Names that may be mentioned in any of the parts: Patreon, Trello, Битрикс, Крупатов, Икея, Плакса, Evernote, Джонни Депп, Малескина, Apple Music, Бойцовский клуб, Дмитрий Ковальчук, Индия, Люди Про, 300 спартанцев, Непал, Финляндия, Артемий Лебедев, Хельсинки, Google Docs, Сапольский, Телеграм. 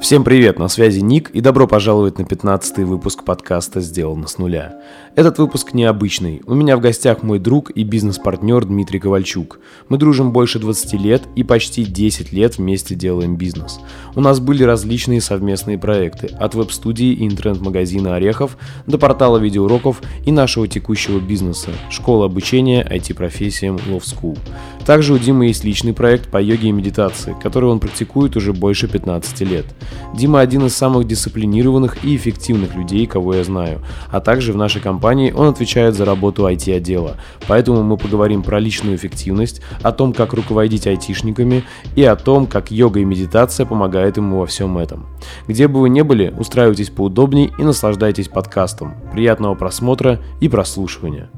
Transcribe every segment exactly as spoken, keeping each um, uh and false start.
Всем привет, на связи Ник, и добро пожаловать на пятнадцатый выпуск подкаста «Сделано с нуля». Этот выпуск необычный. У меня в гостях мой друг и бизнес-партнер Дмитрий Ковальчук. Мы дружим больше двадцати лет и почти десять лет вместе делаем бизнес. У нас были различные совместные проекты, от веб-студии и интернет-магазина «Орехов» до портала видеоуроков и нашего текущего бизнеса – школа обучения ай ти-профессиям Love School. Также у Димы есть личный проект по йоге и медитации, который он практикует уже больше пятнадцати лет. Дима один из самых дисциплинированных и эффективных людей, кого я знаю, а также в нашей компании он отвечает за работу ай ти-отдела, поэтому мы поговорим про личную эффективность, о том, как руководить айтишниками и о том, как йога и медитация помогают ему во всем этом. Где бы вы ни были, устраивайтесь поудобней и наслаждайтесь подкастом. Приятного просмотра и прослушивания.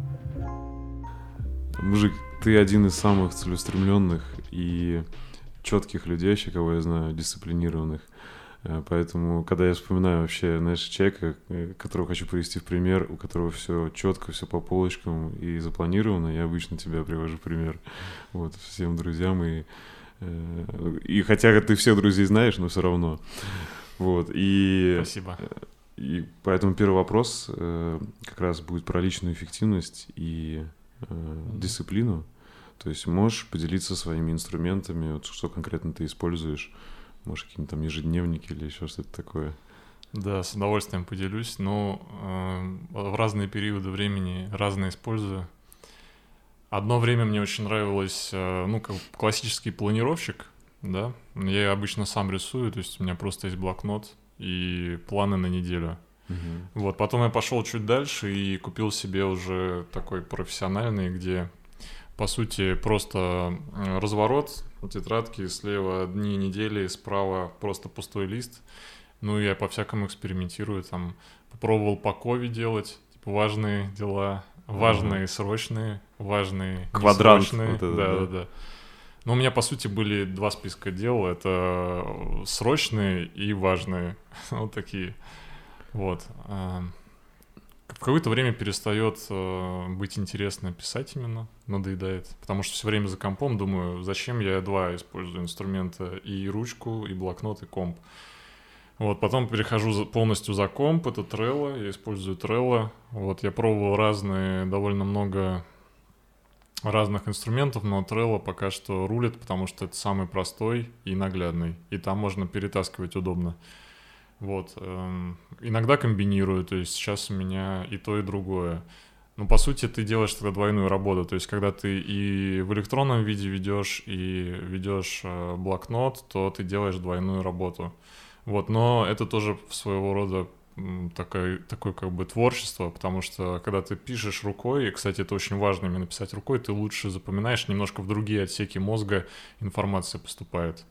Мужик, ты один из самых целеустремленных и четких людей, еще кого я знаю, дисциплинированных. Поэтому, когда я вспоминаю вообще, знаешь, человека, которого хочу привести в пример, у которого все четко, все по полочкам и запланировано, я обычно тебя привожу в пример вот, всем друзьям. И, и хотя ты всех друзей знаешь, но все равно. Вот, и, спасибо. И поэтому первый вопрос как раз будет про личную эффективность и дисциплину. То есть можешь поделиться своими инструментами, вот, что конкретно ты используешь. Может, какие-нибудь там ежедневники или еще что-то такое? Да, с удовольствием поделюсь, но э, в разные периоды времени разные использую. Одно время мне очень нравилось, э, ну, как классический планировщик, да. Я обычно сам рисую, то есть у меня просто есть блокнот и планы на неделю. Угу. Вот, потом я пошел чуть дальше и купил себе уже такой профессиональный, где, по сути, просто разворот, тетрадки, слева дни недели, справа просто пустой лист. Ну, я по-всякому экспериментирую, там, попробовал по кове делать, типа, важные дела, важные, mm-hmm. срочные, важные, квадрант, несрочные. Вот это, да, да, да. Но у меня, по сути, были два списка дел, это срочные и важные, вот такие, вот. В какое-то время перестает э, быть интересно писать именно, надоедает. Потому что все время за компом думаю, зачем я два использую инструмента, и ручку, и блокнот, и комп. Вот, потом перехожу за, полностью за комп, это Trello, я использую Trello. Вот, я пробовал разные, довольно много разных инструментов, но Trello пока что рулит, потому что это самый простой и наглядный. И там можно перетаскивать удобно. Вот, эм, иногда комбинирую, то есть сейчас у меня и то, и другое. Но, по сути, ты делаешь тогда двойную работу, то есть когда ты и в электронном виде ведешь, и ведешь э, блокнот, то ты делаешь двойную работу. Вот, но это тоже своего рода такое, такое как бы творчество, потому что когда ты пишешь рукой, и, кстати, это очень важно именно писать рукой, ты лучше запоминаешь, немножко в другие отсеки мозга информация поступает.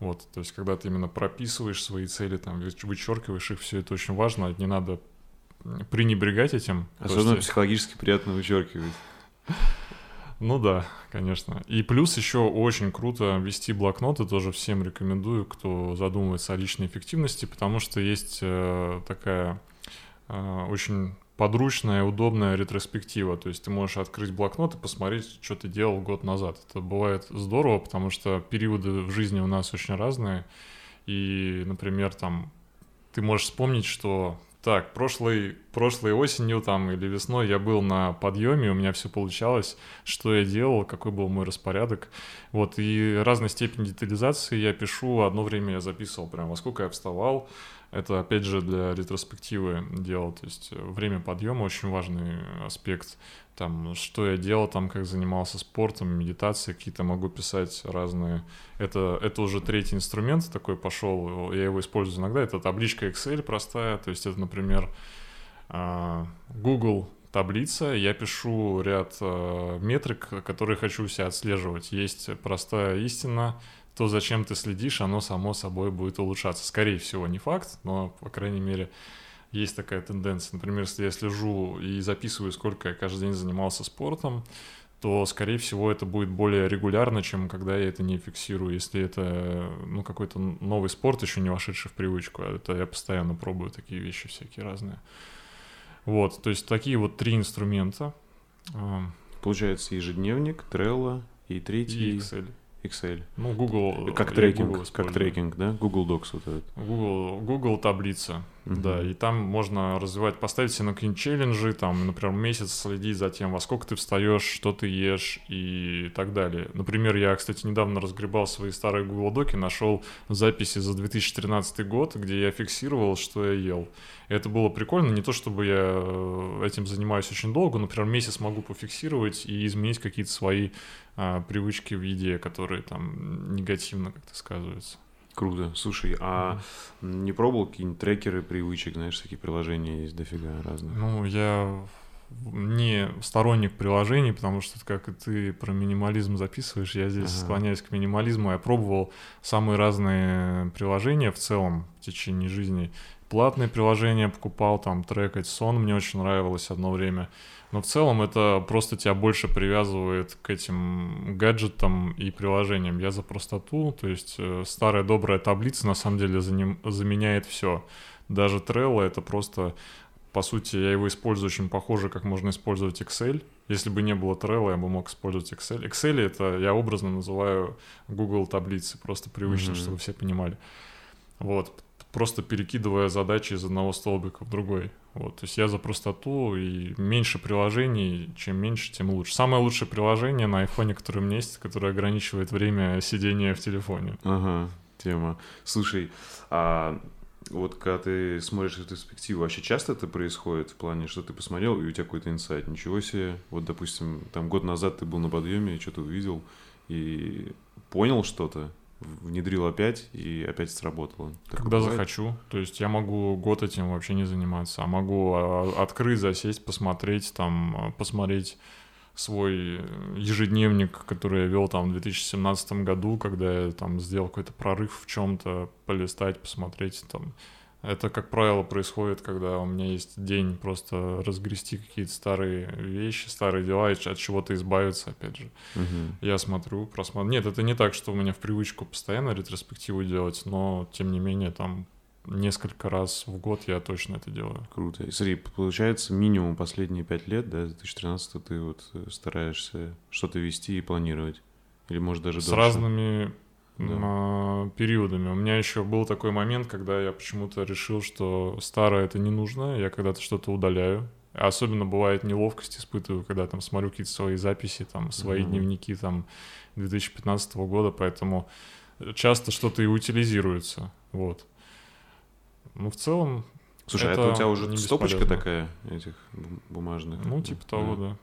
Вот, то есть, когда ты именно прописываешь свои цели, там, вычеркиваешь их, все это очень важно, не надо пренебрегать этим. Особенно просто... психологически приятно вычеркивать. Ну да, конечно. И плюс еще очень круто вести блокноты, тоже всем рекомендую, кто задумывается о личной эффективности, потому что есть такая очень подручная, удобная ретроспектива. То есть ты можешь открыть блокнот и посмотреть, что ты делал год назад. Это бывает здорово, потому что периоды в жизни у нас очень разные. И, например, там ты можешь вспомнить, что так, прошлой, прошлой осенью там, или весной я был на подъеме, у меня все получалось, что я делал, какой был мой распорядок. Вот, и разной степени детализации я пишу. Одно время я записывал прям, во сколько я вставал. Это, опять же, для ретроспективы дело, то есть время подъема очень важный аспект, там, что я делал, там, как занимался спортом, медитацией, какие-то могу писать разные, это, это уже третий инструмент такой пошел, я его использую иногда, это табличка Excel простая, то есть это, например, Google таблица, я пишу ряд метрик, которые хочу у себя отслеживать, есть простая истина, то, зачем ты следишь, оно само собой будет улучшаться. Скорее всего, не факт, но, по крайней мере, есть такая тенденция. Например, если я слежу и записываю, сколько я каждый день занимался спортом, то, скорее всего, это будет более регулярно, чем когда я это не фиксирую. Если это, ну, какой-то новый спорт, еще не вошедший в привычку, это я постоянно пробую такие вещи всякие разные. Вот, то есть такие вот три инструмента. Получается ежедневник, Trello и третий... И Excel. Excel. Ну, Google... Как трекинг, Google как трекинг, да? Google Docs вот этот. Google, Google таблица, uh-huh. да. И там можно развивать, поставить себе на какие-нибудь челленджи, там, например, месяц следить за тем, во сколько ты встаешь, что ты ешь и так далее. Например, я, кстати, недавно разгребал свои старые Google Доки, нашел записи за две тысячи тринадцатый год, где я фиксировал, что я ел. Это было прикольно. Не то, чтобы я этим занимаюсь очень долго, например, месяц могу пофиксировать и изменить какие-то свои а, привычки в еде, которые там негативно как-то сказываются. Круто. Слушай, а mm-hmm. не пробовал какие-нибудь трекеры привычек? Знаешь, такие приложения есть дофига разных. Ну, я не сторонник приложений, потому что, как и ты про минимализм записываешь, я здесь ага. склоняюсь к минимализму. Я пробовал самые разные приложения в целом в течение жизни. Платные приложения покупал, там, трекать сон мне очень нравилось одно время. Но в целом это просто тебя больше привязывает к этим гаджетам и приложениям. Я за простоту, то есть старая добрая таблица на самом деле заменяет все. Даже Trello — это просто, по сути, я его использую очень похоже, как можно использовать Excel. Если бы не было Trello, я бы мог использовать Excel. Excel — это я образно называю Google таблицы, просто привычно, mm-hmm. чтобы все понимали. Вот. Просто перекидывая задачи из одного столбика в другой. Вот. То есть я за простоту, и меньше приложений, чем меньше, тем лучше. Самое лучшее приложение на айфоне, которое у меня есть, которое ограничивает время сидения в телефоне. Ага, тема. Слушай, а вот когда ты смотришь ретроспективу, вообще часто это происходит в плане, что ты посмотрел, и у тебя какой-то инсайт? Ничего себе. Вот, допустим, там год назад ты был на подъеме, что-то увидел и понял что-то. Внедрил опять, и опять сработало. Так когда бывает? Захочу. То есть я могу год этим вообще не заниматься, а могу открыть, засесть, посмотреть, там, посмотреть свой ежедневник, который я вел там в две тысячи семнадцатом году, когда я там сделал какой-то прорыв в чем-то, полистать, посмотреть там. Это, как правило, происходит, когда у меня есть день просто разгрести какие-то старые вещи, старые дела, и от чего-то избавиться, опять же. Uh-huh. Я смотрю, просматриваю. Нет, это не так, что у меня в привычку постоянно ретроспективу делать, но, тем не менее, там несколько раз в год я точно это делаю. Круто. И смотри, получается, минимум последние пять лет, да, две тысячи тринадцатый, ты вот стараешься что-то вести и планировать? Или, может, даже С дольше? С разными... Да. периодами. У меня еще был такой момент, когда я почему-то решил, что старое это не нужно, я когда-то что-то удаляю. Особенно бывает неловкость испытываю, когда там смотрю какие-то свои записи, там, свои mm-hmm. дневники там две тысячи пятнадцатого года, поэтому часто что-то и утилизируется. Вот. Ну, в целом... Слушай, это, а это у тебя уже стопочка такая этих бумажных? Ну, типа того, да. да.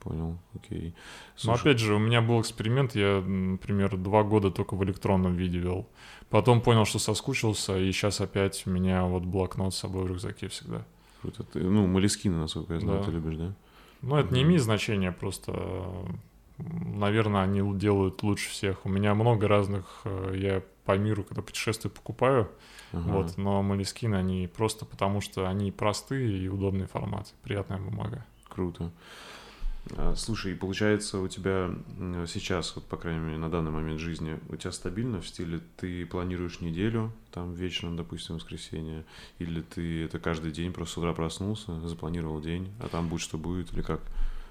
Понял, окей. Слушай. Но опять же, у меня был эксперимент, я, например, два года только в электронном виде вел. Потом понял, что соскучился, и сейчас опять у меня вот блокнот с собой в рюкзаке всегда. Круто. Ты, ну, Малескина, насколько я знаю, да. ты любишь, да? Ну, это да. не имеет значения, просто, наверное, они делают лучше всех. У меня много разных, я по миру, когда путешествую, покупаю, ага. вот, но Малескины, они просто потому, что они простые и удобные форматы, приятная бумага. Круто. Слушай, и получается у тебя сейчас, вот по крайней мере на данный момент жизни, у тебя стабильно в стиле ты планируешь неделю, там вечером, допустим, воскресенье, или ты это каждый день просто с утра проснулся, запланировал день, а там будь что будет, или как?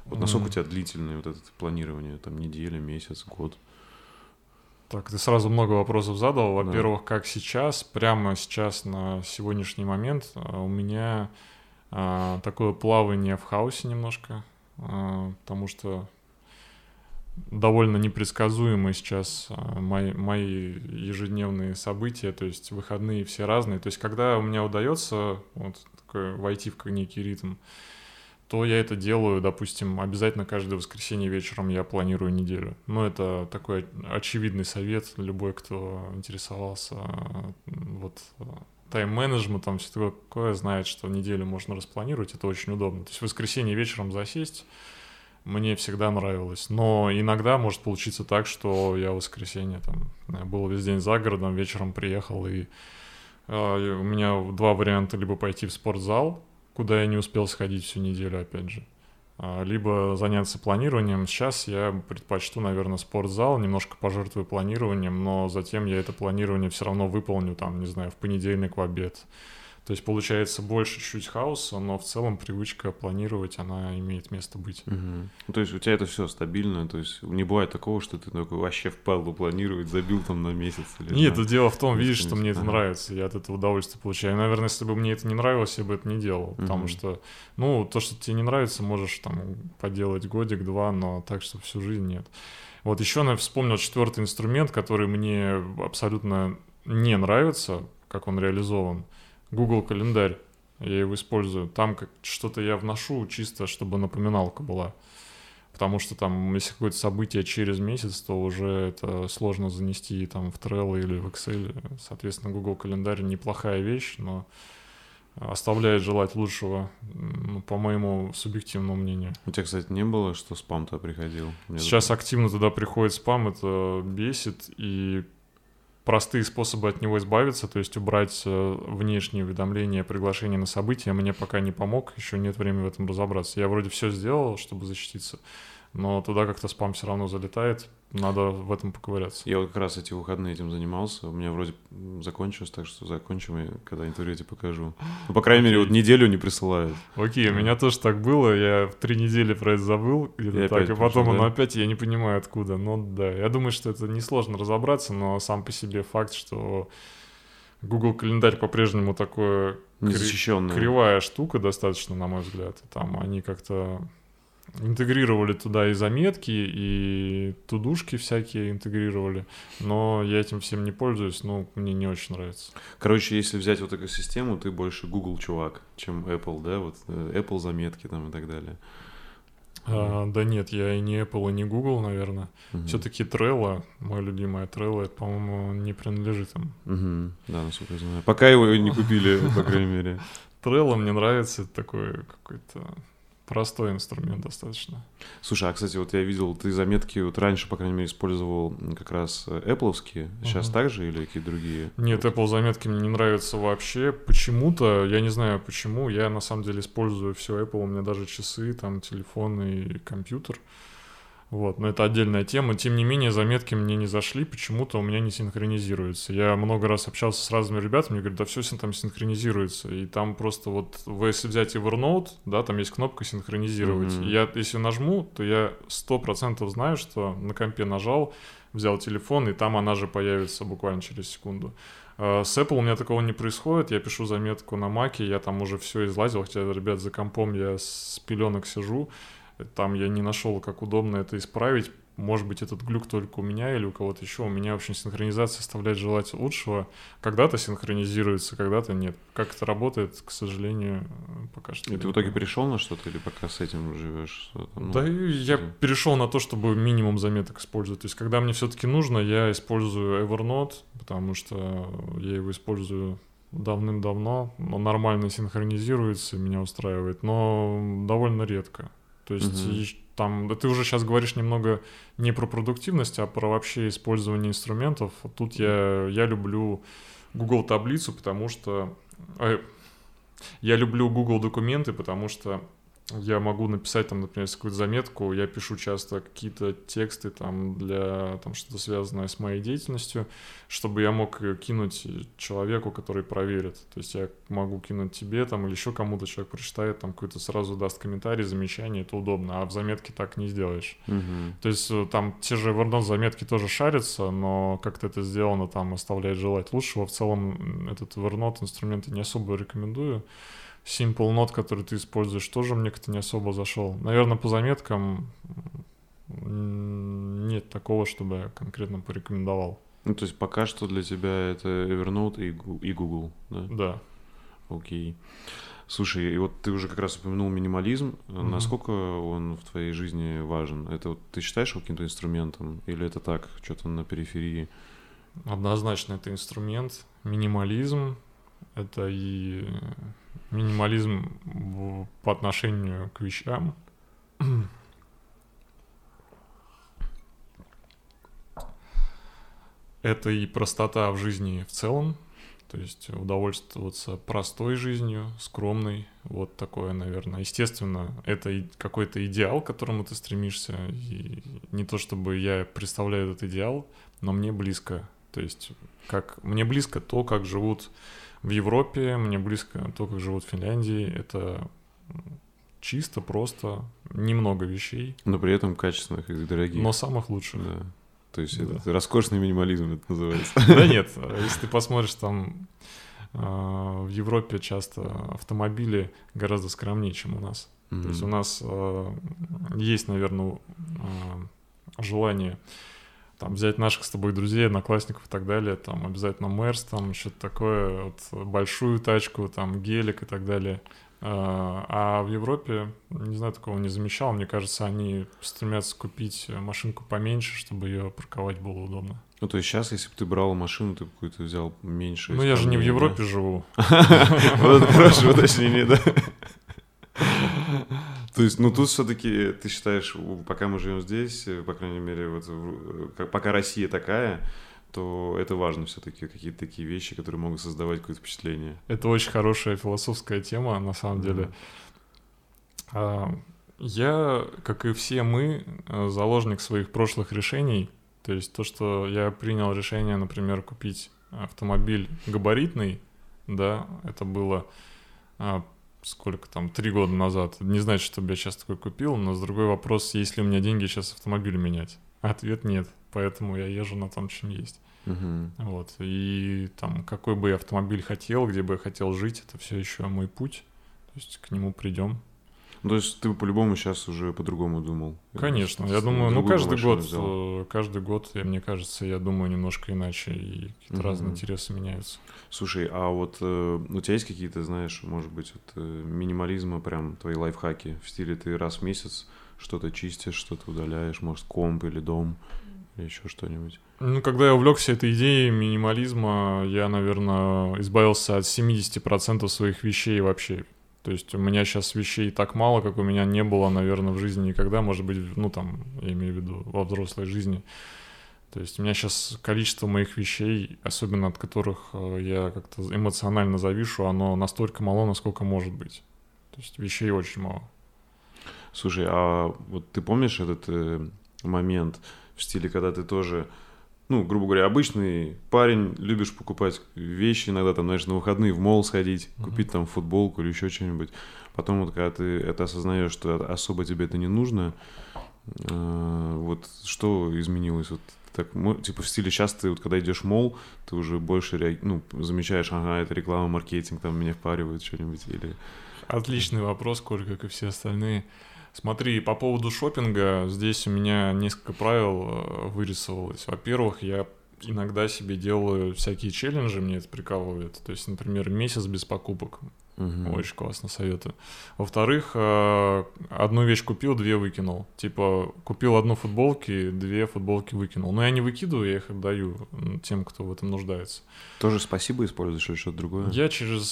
Вот насколько у тебя длительное вот это планирование, там неделя, месяц, год? Так, ты сразу много вопросов задал. Во-первых, да. как сейчас, прямо сейчас на сегодняшний момент у меня а, такое плавание в хаосе немножко. Потому что довольно непредсказуемы сейчас мои, мои ежедневные события, то есть выходные все разные. То есть когда у меня удается вот, такой, войти в некий ритм, то я это делаю, допустим, обязательно каждое воскресенье вечером я планирую неделю. Ну, это такой очевидный совет, любой, кто интересовался вот... тайм-менеджментом, все такое, знает, что неделю можно распланировать, это очень удобно. То есть в воскресенье вечером засесть мне всегда нравилось, но иногда может получиться так, что я в воскресенье там был весь день за городом, вечером приехал, и э, у меня два варианта, либо пойти в спортзал, куда я не успел сходить всю неделю, опять же, либо заняться планированием. Сейчас я предпочту, наверное, спортзал, немножко пожертвую планированием, но затем я это планирование все равно выполню, там, не знаю, в понедельник в обед. То есть получается больше чуть хаоса, но в целом привычка планировать, она имеет место быть. Угу. Ну, то есть у тебя это все стабильно, то есть не бывает такого, что ты такой вообще впадлу планировать, забил там на месяц или... Нет, да? Дело в том, видишь, что мне это нравится, я от этого удовольствие получаю. Наверное, если бы мне это не нравилось, я бы это не делал, потому угу. что, ну, то, что тебе не нравится, можешь там поделать годик-два, но так, чтобы всю жизнь нет. Вот еще я вспомнил четвертый инструмент, который мне абсолютно не нравится, как он реализован. Google календарь, я его использую. Там как что-то я вношу чисто, чтобы напоминалка была. Потому что там, если какое-то событие через месяц, то уже это сложно занести там в Trello или в Excel. Соответственно, Google календарь неплохая вещь, но оставляет желать лучшего, по моему субъективному мнению. У тебя, кстати, не было, что спам туда приходил? Мне Сейчас так... активно туда приходит спам, это бесит, и простые способы от него избавиться, то есть убрать внешние уведомления, приглашения на события, мне пока не помог, еще нет времени в этом разобраться. Я вроде все сделал, чтобы защититься, но туда как-то спам все равно залетает, надо в этом поковыряться. Я вот как раз эти выходные этим занимался, у меня вроде закончилось, так что закончим, и когда-нибудь я тебе покажу. Ну, по крайней okay. мере, вот неделю не присылают. Окей, okay, у меня тоже так было, я в три недели про это забыл, где-то я так, и потом пришел, оно да? опять, я не понимаю откуда, но да. Я думаю, что это несложно разобраться, но сам по себе факт, что Google календарь по-прежнему такое кривая штука достаточно, на мой взгляд, там они как-то... Интегрировали туда и заметки, и тудушки всякие интегрировали, но я этим всем не пользуюсь, но мне не очень нравится. Короче, если взять вот экосистему, ты больше Google чувак, чем Apple, да? Вот Apple заметки там и так далее. А, да нет, я и не Apple, и не Google, наверное. Угу. Все-таки Trello, моя любимая Trello, это, по-моему, не принадлежит им. Угу. Да, насколько я знаю. Пока его не купили, по крайней мере. Trello мне нравится, это такой какой-то... Простой инструмент достаточно. Слушай, а, кстати, вот я видел, ты заметки вот раньше, по крайней мере, использовал как раз Apple-овские. Сейчас угу. так же или какие-то другие? Нет, Apple заметки мне не нравятся вообще. Почему-то, я не знаю почему, я на самом деле использую все Apple. У меня даже часы, там, телефон и компьютер. Вот, но это отдельная тема. Тем не менее, заметки мне не зашли, почему-то у меня не синхронизируется. Я много раз общался с разными ребятами, говорю, да все там синхронизируется. И там просто вот, если взять Evernote, да, там есть кнопка «Синхронизировать». Mm-hmm. Я, если нажму, то я сто процентов знаю, что на компе нажал, взял телефон, и там она же появится буквально через секунду. С Apple у меня такого не происходит, я пишу заметку на Mac, я там уже все изладил, хотя, ребят, за компом я с пеленок сижу. Там я не нашел, как удобно это исправить. Может быть, этот глюк только у меня или у кого-то еще. У меня, в общем, синхронизация оставляет желать лучшего. Когда-то синхронизируется, когда-то нет. Как это работает, к сожалению, пока что. И ты в итоге перешел на что-то или пока с этим живешь? Ну, да, я перешел на то, чтобы минимум заметок использовать. То есть, когда мне все-таки нужно, я использую Evernote, потому что я его использую... давным-давно. Он нормально синхронизируется, меня устраивает, но довольно редко. То есть угу. там, да ты уже сейчас говоришь немного не про продуктивность, а про вообще использование инструментов. Тут я, я люблю Google таблицу, потому что... Э, я люблю Google документы, потому что я могу написать там, например, какую-то заметку. Я пишу часто какие-то тексты там для там, что-то связанное с моей деятельностью, чтобы я мог ее кинуть человеку, который проверит. То есть я могу кинуть тебе там, или еще кому-то, человек прочитает, там какой-то сразу даст комментарий, замечание, это удобно. А в заметке так не сделаешь. Угу. То есть там те же Evernote заметки тоже шарятся, но как-то это сделано там оставляет желать лучшего. В целом этот Evernote инструмент я не особо рекомендую. Simple Note, который ты используешь, тоже мне как-то не особо зашел. Наверное, по заметкам нет такого, чтобы я конкретно порекомендовал. Ну, то есть пока что для тебя это Evernote и Google, да? Да. Окей. Слушай, и вот ты уже как раз упомянул минимализм. Mm-hmm. Насколько он в твоей жизни важен? Это вот ты считаешь его каким-то инструментом? Или это так, что-то на периферии? Однозначно это инструмент. Минимализм — это и... Минимализм по отношению к вещам. Это и простота в жизни в целом. То есть удовольствоваться простой жизнью, скромной. Вот такое, наверное. Естественно, это и какой-то идеал, к которому ты стремишься. И не то чтобы я представляю этот идеал, но мне близко. То есть как мне близко то, как живут в Европе, мне близко то, как живут в Финляндии. Это чисто, просто, немного вещей. Но при этом качественных и дорогих. Но самых лучших. Да. То есть да. Это роскошный минимализм это называется. Да нет, если ты посмотришь там... В Европе часто автомобили гораздо скромнее, чем у нас. Mm-hmm. То есть у нас э, есть, наверное, э, желание там, взять наших с тобой друзей, одноклассников и так далее, там обязательно Мерс, там что-то такое, вот, большую тачку, там гелик и так далее. Э, а в Европе, не знаю, такого не замечал. Мне кажется, они стремятся купить машинку поменьше, чтобы ее парковать было удобно. Ну, то есть сейчас, если бы ты брал машину, ты бы какую-то взял меньше. Ну, я же не в Европе живу. Вот это хорошее уточнение, да. То есть, ну, тут все-таки, ты считаешь, пока мы живем здесь, по крайней мере, вот пока Россия такая, то это важно все-таки, какие-то такие вещи, которые могут создавать какое-то впечатление. Это очень хорошая философская тема, на самом деле. Я, как и все мы, заложник своих прошлых решений. То есть то, что я принял решение, например, купить автомобиль габаритный, да, это было а, сколько там, три года назад. Не значит, чтобы я сейчас такой купил, но с другой вопрос, есть ли у меня деньги сейчас автомобиль менять? Ответ нет, поэтому я езжу на том, чем есть. Угу. Вот, и там какой бы я автомобиль хотел, где бы я хотел жить, это все еще мой путь, то есть к нему придем. То есть ты по-любому сейчас уже по-другому думал? Конечно, я думаю, ну каждый год, взял. каждый год, мне кажется, я думаю немножко иначе, и какие-то mm-hmm. разные интересы меняются. Слушай, а вот э, у тебя есть какие-то, знаешь, может быть, вот, э, минимализма, прям твои лайфхаки в стиле ты раз в месяц что-то чистишь, что-то удаляешь, может, комп или дом, или еще что-нибудь? Ну, когда я увлекся этой идеей минимализма, я, наверное, избавился от семьдесят процентов своих вещей вообще. То есть у меня сейчас вещей так мало, как у меня не было, наверное, в жизни никогда. Может быть, ну там, я имею в виду, во взрослой жизни. То есть у меня сейчас количество моих вещей, особенно от которых я как-то эмоционально завишу, оно настолько мало, насколько может быть. То есть вещей очень мало. Слушай, а вот ты помнишь этот э, момент в стиле, когда ты тоже... Ну, грубо говоря, обычный парень, любишь покупать вещи иногда, там, знаешь, на выходные в молл сходить, купить mm-hmm. там футболку или еще что-нибудь. Потом вот когда ты это осознаешь, что особо тебе это не нужно, э- вот что изменилось? Вот так, мы, типа в стиле сейчас ты, вот когда идешь в молл, ты уже больше реаг... ну, замечаешь, ага, это реклама, маркетинг, там меня впаривают что-нибудь или... Отличный вопрос, Коль, как и все остальные. Смотри, по поводу шопинга, здесь у меня несколько правил вырисовалось. Во-первых, я иногда себе делаю всякие челленджи, мне это прикалывает. То есть, например, месяц без покупок. Угу. Очень классно, советую. Во-вторых, одну вещь купил, две выкинул. Типа, купил одну футболку, две футболки выкинул. Но я не выкидываю, я их отдаю тем, кто в этом нуждается. Тоже спасибо используешь или что-то другое? Я через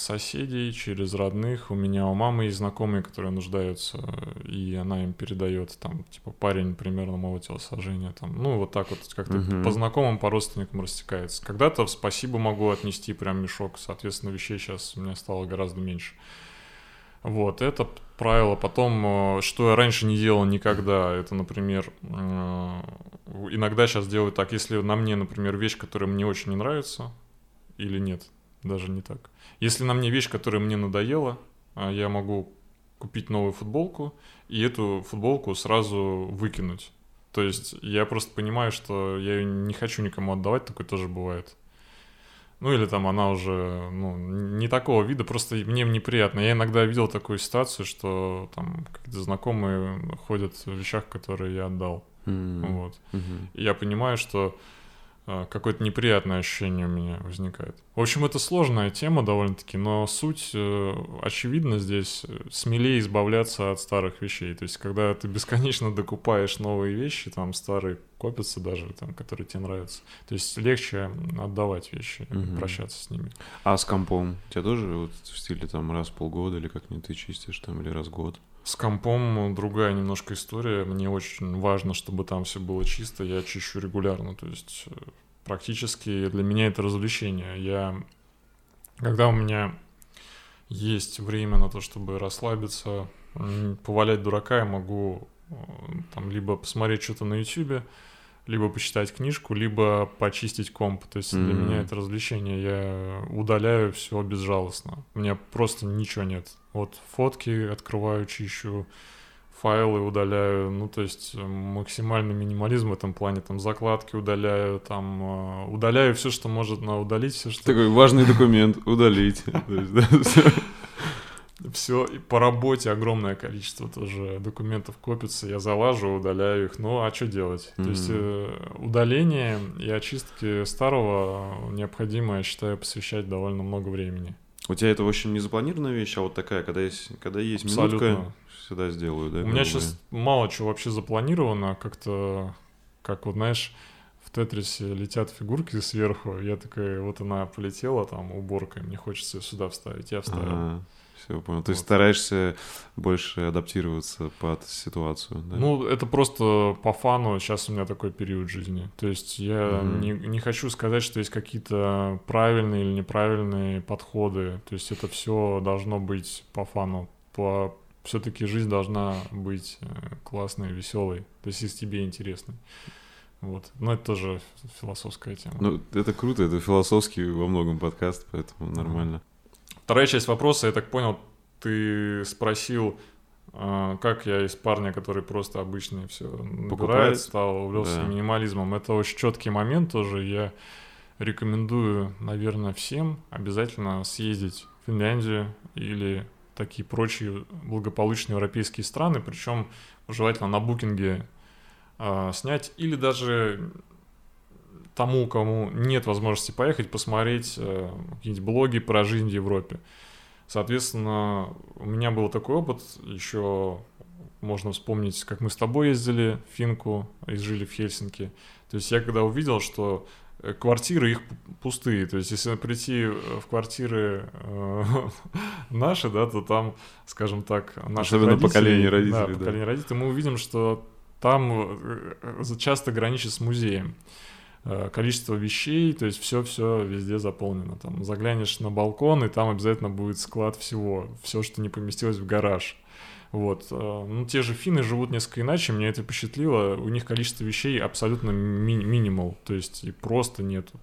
соседей, через родных. У меня у мамы есть знакомые, которые нуждаются, и она им передает. Там, типа, парень примерно моего телосложения. Там. Ну, вот так вот как-то угу. по знакомым, по родственникам растекается. Когда-то спасибо могу отнести прям мешок, соответственно, вещей сейчас Сейчас у меня стало гораздо меньше. Вот, это правило. Потом, что я раньше не делал никогда, это, например, иногда сейчас делаю так, если на мне, например, вещь, которая мне очень не нравится, или нет, даже не так. Если на мне вещь, которая мне надоела, я могу купить новую футболку и эту футболку сразу выкинуть. То есть я просто понимаю, что я ее не хочу никому отдавать, такое тоже бывает. Ну, или там она уже, ну, не такого вида, просто мне неприятно. Я иногда видел такую ситуацию, что там какие-то знакомые ходят в вещах, которые я отдал. Mm-hmm. Вот. Mm-hmm. И я понимаю, что э, какое-то неприятное ощущение у меня возникает. В общем, это сложная тема довольно-таки, но суть, э, очевидно, здесь смелее избавляться от старых вещей. То есть, когда ты бесконечно докупаешь новые вещи, там старые копятся даже, там, которые тебе нравятся. То есть легче отдавать вещи, угу. прощаться с ними. А с компом? У тебя тоже вот в стиле там раз в полгода или как-нибудь ты чистишь там, или раз в год? С компом другая немножко история. Мне очень важно, чтобы там все было чисто. Я чищу регулярно. То есть практически для меня это развлечение. Я, когда у меня есть время на то, чтобы расслабиться, повалять дурака, я могу там либо посмотреть что-то на YouTube, либо почитать книжку, либо почистить комп. То есть mm-hmm. для меня это развлечение. Я удаляю все безжалостно. У меня просто ничего нет. Вот фотки открываю, чищу, файлы удаляю. Ну, то есть максимальный минимализм в этом плане. Там закладки удаляю, там удаляю все, что может, но удалить все, что... Такой важный документ удалить. Все, и по работе огромное количество тоже документов копится, я залажу, удаляю их, ну а что делать? Mm-hmm. То есть э, удаление и очистки старого необходимо, я считаю, посвящать довольно много времени. У тебя это, в общем, не запланированная вещь, а вот такая, когда есть, когда есть минутка, всегда сделаю, да? У меня сейчас мало чего вообще запланировано, как-то, как вот, знаешь... В Тетрисе летят фигурки сверху, я такой, вот она полетела там уборкой, мне хочется ее сюда вставить, я вставил. Ага, все, понял. Вот. То есть стараешься больше адаптироваться под ситуацию, да? Ну, это просто по фану, сейчас у меня такой период жизни. То есть я mm-hmm. не, не хочу сказать, что есть какие-то правильные или неправильные подходы, то есть это все должно быть по фану, по... Все-таки жизнь должна быть классной, веселой, то есть если тебе интересно. Вот. Но это тоже философская тема. Ну, это круто, это философский во многом подкаст, поэтому нормально. Вторая часть вопроса, я так понял, ты спросил, как я из парня, который просто обычный все набирает, покупает, стал увлекся да. минимализмом. Это очень четкий момент тоже. Я рекомендую, наверное, всем обязательно съездить в Финляндию или такие прочие благополучные европейские страны, причем желательно на букинге снять, или даже тому, кому нет возможности поехать, посмотреть э, какие-нибудь блоги про жизнь в Европе. Соответственно, у меня был такой опыт, еще можно вспомнить, как мы с тобой ездили в Финку и жили в Хельсинки. То есть я когда увидел, что квартиры их пустые, то есть если прийти в квартиры э, наши, да, то там, скажем так, наши особенно родители, поколение родителей, да, да. поколение родителей, мы увидим, что там часто граничит с музеем. Количество вещей, то есть все-все везде заполнено. Там заглянешь на балкон, и там обязательно будет склад всего, все, что не поместилось в гараж. Вот. Ну, те же финны живут несколько иначе, меня это впечатлило. У них количество вещей абсолютно ми- минимал, то есть и просто нету.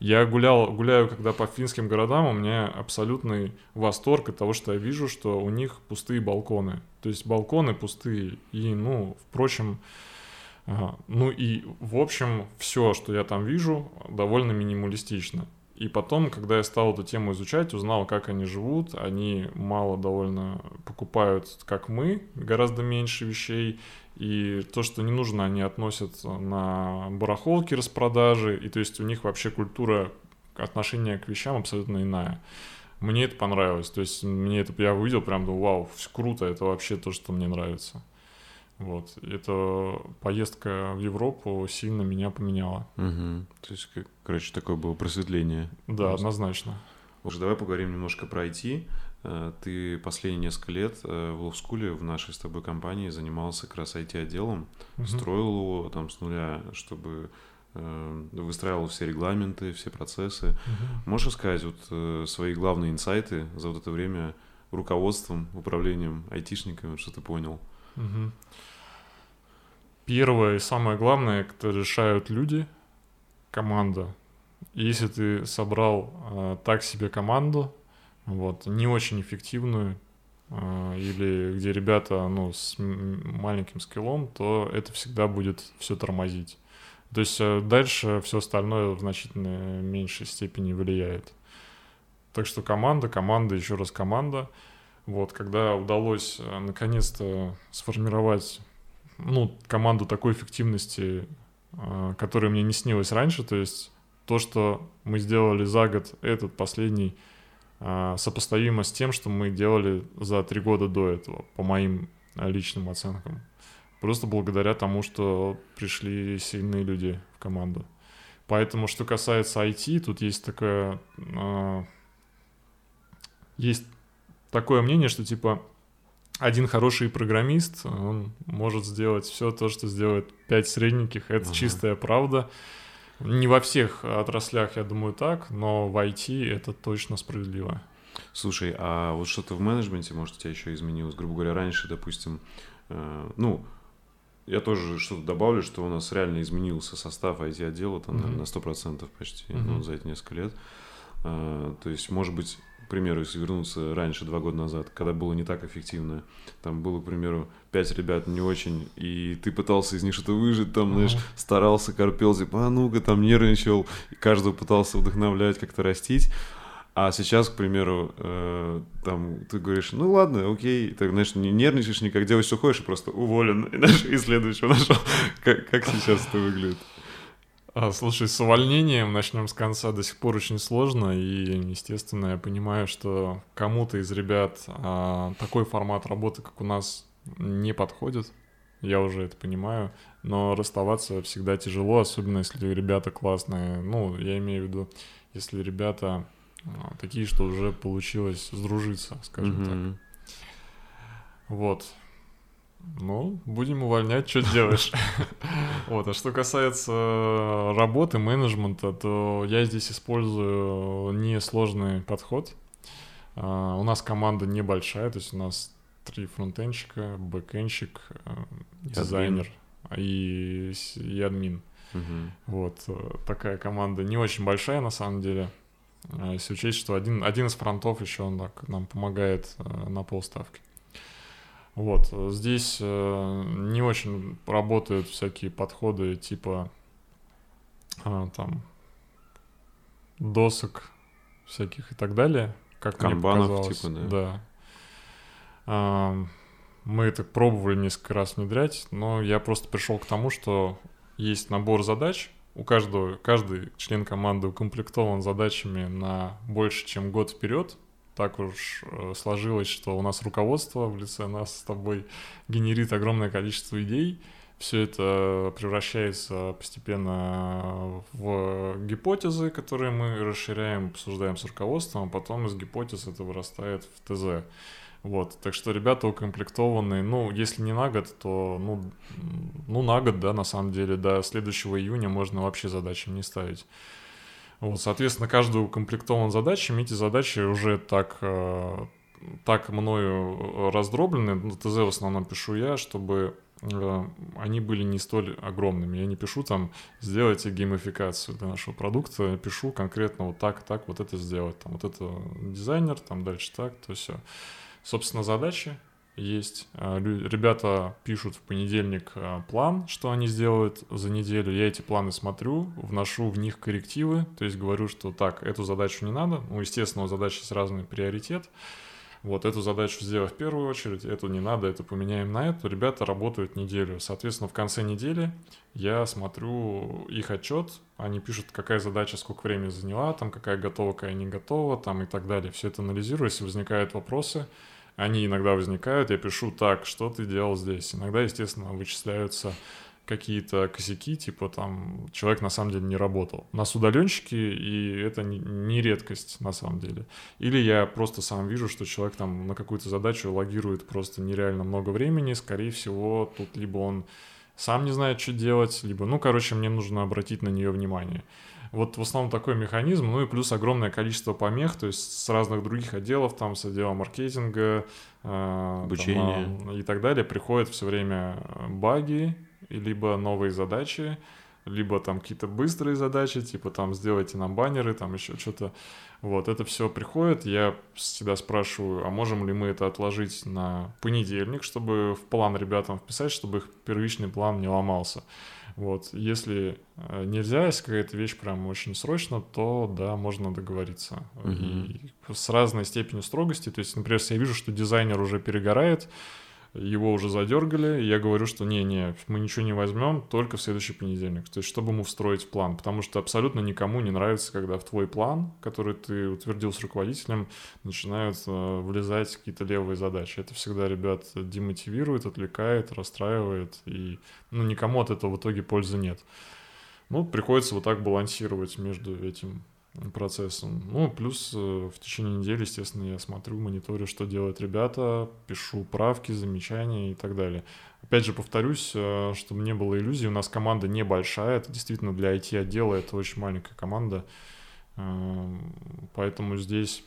Я гулял, гуляю, когда по финским городам, у меня абсолютный восторг от того, что я вижу, что у них пустые балконы. То есть балконы пустые. И, ну, впрочем, ну и, в общем, все, что я там вижу, довольно минималистично. И потом, когда я стал эту тему изучать, узнал, как они живут. Они мало довольно покупают, как мы, гораздо меньше вещей. И то, что не нужно, они относят на барахолки, распродажи. И то есть у них вообще культура отношения к вещам абсолютно иная. Мне это понравилось. То есть мне это, я увидел прям, думаю, вау, круто, это вообще то, что мне нравится. Вот. Эта поездка в Европу сильно меня поменяла. Угу. То есть, как, короче, такое было просветление. Да, однозначно. Уже давай поговорим немножко про ай ти. Ты последние несколько лет в Love School, в нашей с тобой компании, занимался как раз ай ти-отделом. Угу. Строил его там с нуля, чтобы выстраивал все регламенты, все процессы. Угу. Можешь рассказать вот свои главные инсайты за вот это время руководством, управлением айтишниками, что ты понял? Угу. Первое и самое главное, это решают люди, команда. И если ты собрал э, так себе команду, вот, не очень эффективную, э, или где ребята, ну, с маленьким скиллом, то это всегда будет все тормозить. То есть э, дальше все остальное в значительно меньшей степени влияет. Так что команда, команда, еще раз команда. Вот, когда удалось наконец-то сформировать, ну, команду такой эффективности, которая мне не снилась раньше, то есть то, что мы сделали за год, этот последний, сопоставимо с тем, что мы делали за три года до этого, по моим личным оценкам. Просто благодаря тому, что пришли сильные люди в команду. Поэтому, что касается ай ти, тут есть такая... Есть... такое мнение, что типа один хороший программист, он может сделать все то, что сделает пять средненьких. Это ага. чистая правда. Не во всех отраслях, я думаю, так, но в ай ти это точно справедливо. Слушай, а вот что-то в менеджменте, может, у тебя еще изменилось? Грубо говоря, раньше, допустим, э, ну, я тоже что-то добавлю, что у нас реально изменился состав ай ти-отдела там, mm-hmm. на сто процентов почти mm-hmm. ну, за эти несколько лет. А, то есть, может быть, к примеру, если вернуться раньше, два года назад, когда было не так эффективно, там было, к примеру, пять ребят не очень, и ты пытался из них что-то выжить, там, знаешь, mm-hmm. старался, корпел, типа, а ну-ка, там, нервничал, и каждого пытался вдохновлять, как-то растить. А сейчас, к примеру, э, там ты говоришь, ну ладно, окей, ты, знаешь, не нервничаешь никак, делаешь, что хочешь, и просто уволен, и, знаешь, и следующего нашел. Как, как сейчас это выглядит? А, слушай, с увольнением, начнем с конца, до сих пор очень сложно, и, естественно, я понимаю, что кому-то из ребят а, такой формат работы, как у нас, не подходит, я уже это понимаю, но расставаться всегда тяжело, особенно если ребята классные, ну, я имею в виду, если ребята... такие, что уже получилось сдружиться, скажем mm-hmm. так. Вот. Ну, будем увольнять, что делаешь. Вот. А что касается работы, менеджмента, то я здесь использую несложный подход. У нас команда небольшая, то есть у нас три фронтенщика, бэкенщик, дизайнер и админ. Вот. Такая команда не очень большая на самом деле. Если учесть, что один, один из фронтов еще он так нам помогает э, на полставки. Вот. Здесь э, не очень работают всякие подходы типа э, там досок всяких и так далее. Как Канбанов, мне показалось. Типа, да. да. Э, мы это пробовали несколько раз внедрять, но я просто пришел к тому, что есть набор задач. У каждого, каждый член команды укомплектован задачами на больше, чем год вперед. Так уж сложилось, что у нас руководство в лице нас с тобой генерит огромное количество идей. Все это превращается постепенно в гипотезы, которые мы расширяем, обсуждаем с руководством, а потом из гипотез это вырастает в ТЗ. Вот, так что ребята укомплектованы, ну, если не на год, то, ну, ну, на год, да, на самом деле, до следующего июня можно вообще задачи не ставить. Вот, соответственно, каждый укомплектован задачами, эти задачи уже так, так мною раздроблены, ну, ТЗ в основном пишу я, чтобы они были не столь огромными. Я не пишу там, сделайте геймификацию для нашего продукта, я пишу конкретно вот так, так, вот это сделать, там, вот это дизайнер, там, дальше так, то все. Собственно, задачи есть. Ребята пишут в понедельник план, что они сделают за неделю. Я эти планы смотрю, вношу в них коррективы, то есть говорю, что так, эту задачу не надо. Ну, естественно, у задачи с разный приоритет. Вот эту задачу сделай в первую очередь, эту не надо, эту поменяем на эту. Ребята работают неделю. Соответственно, в конце недели я смотрю их отчет. Они пишут, какая задача, сколько времени заняла, там, какая готова, какая не готова, там, и так далее. Все это анализирую, если возникают вопросы. Они иногда возникают, я пишу, так, что ты делал здесь? Иногда, естественно, вычисляются какие-то косяки, типа там человек на самом деле не работал. У нас удаленщики, и это не редкость на самом деле. Или я просто сам вижу, что человек там на какую-то задачу логирует просто нереально много времени, скорее всего, тут либо он сам не знает, что делать, либо, ну, короче, мне нужно обратить на нее внимание. Вот в основном такой механизм, ну и плюс огромное количество помех, то есть с разных других отделов, там с отдела маркетинга, обучения и так далее, приходят все время баги, либо новые задачи, либо там какие-то быстрые задачи, типа там сделайте нам баннеры, там еще что-то. Вот, это все приходит, я всегда спрашиваю, а можем ли мы это отложить на понедельник, чтобы в план ребятам вписать, чтобы их первичный план не ломался. Вот, если нельзя, если какая-то вещь прям очень срочно, то да, можно договориться. Угу. И с разной степенью строгости, то есть, например, если я вижу, что дизайнер уже перегорает, его уже задергали, и я говорю, что не-не, мы ничего не возьмем, только в следующий понедельник. То есть, чтобы ему встроить план. Потому что абсолютно никому не нравится, когда в твой план, который ты утвердил с руководителем, начинают э, влезать какие-то левые задачи. Это всегда ребят демотивирует, отвлекает, расстраивает, и ну, никому от этого в итоге пользы нет. Ну, приходится вот так балансировать между этим процессом. Ну, плюс э, в течение недели, естественно, я смотрю, мониторю, что делают ребята, пишу правки, замечания и так далее. Опять же, повторюсь, э, чтобы не было иллюзий, у нас команда небольшая, это действительно для ай ти-отдела, это очень маленькая команда, э, поэтому здесь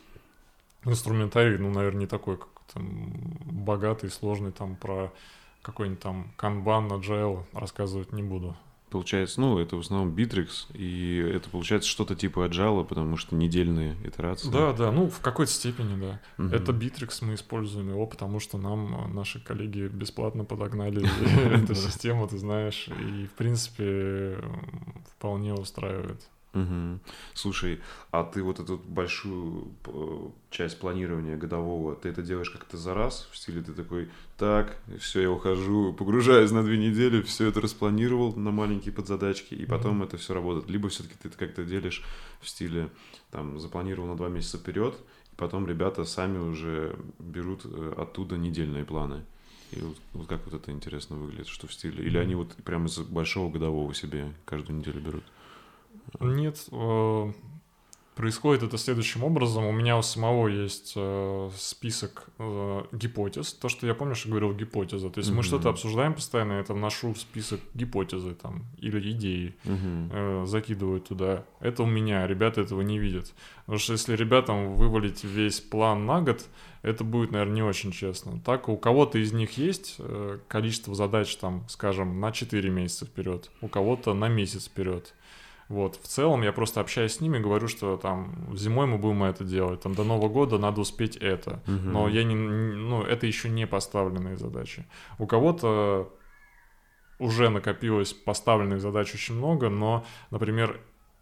инструментарий, ну, наверное, не такой, как там, богатый, сложный, там, про какой-нибудь там канбан на джей эл рассказывать не буду. Получается, ну, это в основном Битрикс, и это получается что-то типа Agile, потому что недельные итерации. Да, да, ну, в какой-то степени, да. Uh-huh. Это Битрикс, мы используем его, потому что нам наши коллеги бесплатно подогнали эту систему, ты знаешь, и, в принципе, вполне устраивает. Угу. Слушай, а ты вот эту большую часть планирования годового, ты это делаешь как-то за раз? В стиле ты такой, так, все, я ухожу, погружаюсь на две недели, все это распланировал на маленькие подзадачки, и потом mm-hmm. это все работает. Либо все-таки ты это как-то делишь в стиле, там, запланировал на два месяца вперед, и потом ребята сами уже берут оттуда недельные планы. И вот, вот как вот это интересно выглядит, что в стиле? Или mm-hmm. они вот прямо из большого годового себе каждую неделю берут? Нет, происходит это следующим образом. У меня у самого есть список гипотез. То, что я помню, что говорил гипотеза. То есть mm-hmm. мы что-то обсуждаем постоянно, я там ношу список гипотезы там, или идеи, mm-hmm. закидываю туда. Это у меня, ребята этого не видят. Потому что если ребятам вывалить весь план на год, это будет, наверное, не очень честно. Так, у кого-то из них есть количество задач, там, скажем, на четыре месяца вперед, у кого-то на месяц вперед. Вот, в целом я просто общаюсь с ними, говорю, что там зимой мы будем это делать, там до Нового года надо успеть это, угу. но я не, ну, это еще не поставленные задачи. У кого-то уже накопилось поставленных задач очень много, но, например,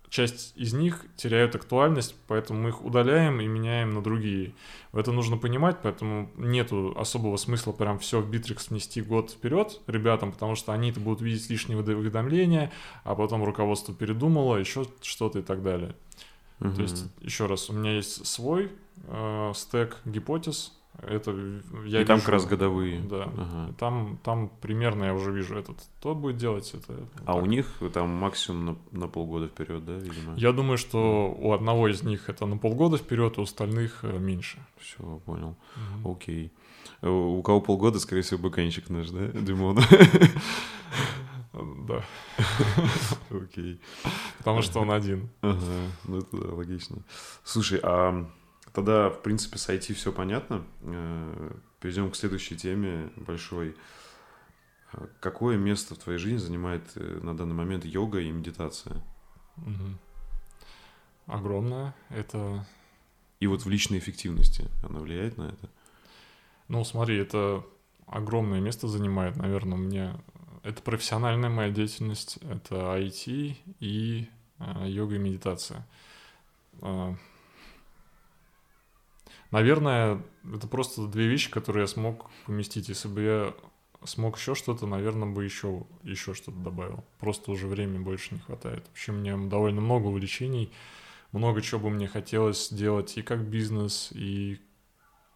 часть из них теряют актуальность, поэтому мы их удаляем и меняем на другие. Это нужно понимать, поэтому нету особого смысла прям все в Битрикс внести год вперед ребятам, потому что они это будут видеть лишние уведомления, а потом руководство передумало, еще что-то и так далее. Угу. То есть, еще раз, у меня есть свой э, стек гипотез. Это я и вижу, там как раз годовые. Да. Ага. Там, там примерно я уже вижу этот. Кто будет делать это? Вот а так. У них там максимум на, на полгода вперед, да, видимо? Я думаю, что у одного из них это на полгода вперед, у остальных меньше. Все, понял. Угу. Окей. У кого полгода, скорее всего, бэкэнщик наш, да, Димон? Да. Окей. Потому что он один. Ага, ну это логично. Слушай, а... Тогда, в принципе, с ай ти все понятно. Перейдем к следующей теме большой. Какое место в твоей жизни занимает на данный момент йога и медитация? Угу. Огромное. Это... И вот в личной эффективности она влияет на это? Ну, смотри, это огромное место занимает, наверное, у меня. Это профессиональная моя деятельность, это ай ти и йога и медитация. Наверное, это просто две вещи, которые я смог поместить. Если бы я смог еще что-то, наверное, бы еще, еще что-то добавил. Просто уже времени больше не хватает. Вообще, мне довольно много увлечений, много чего бы мне хотелось делать и как бизнес, и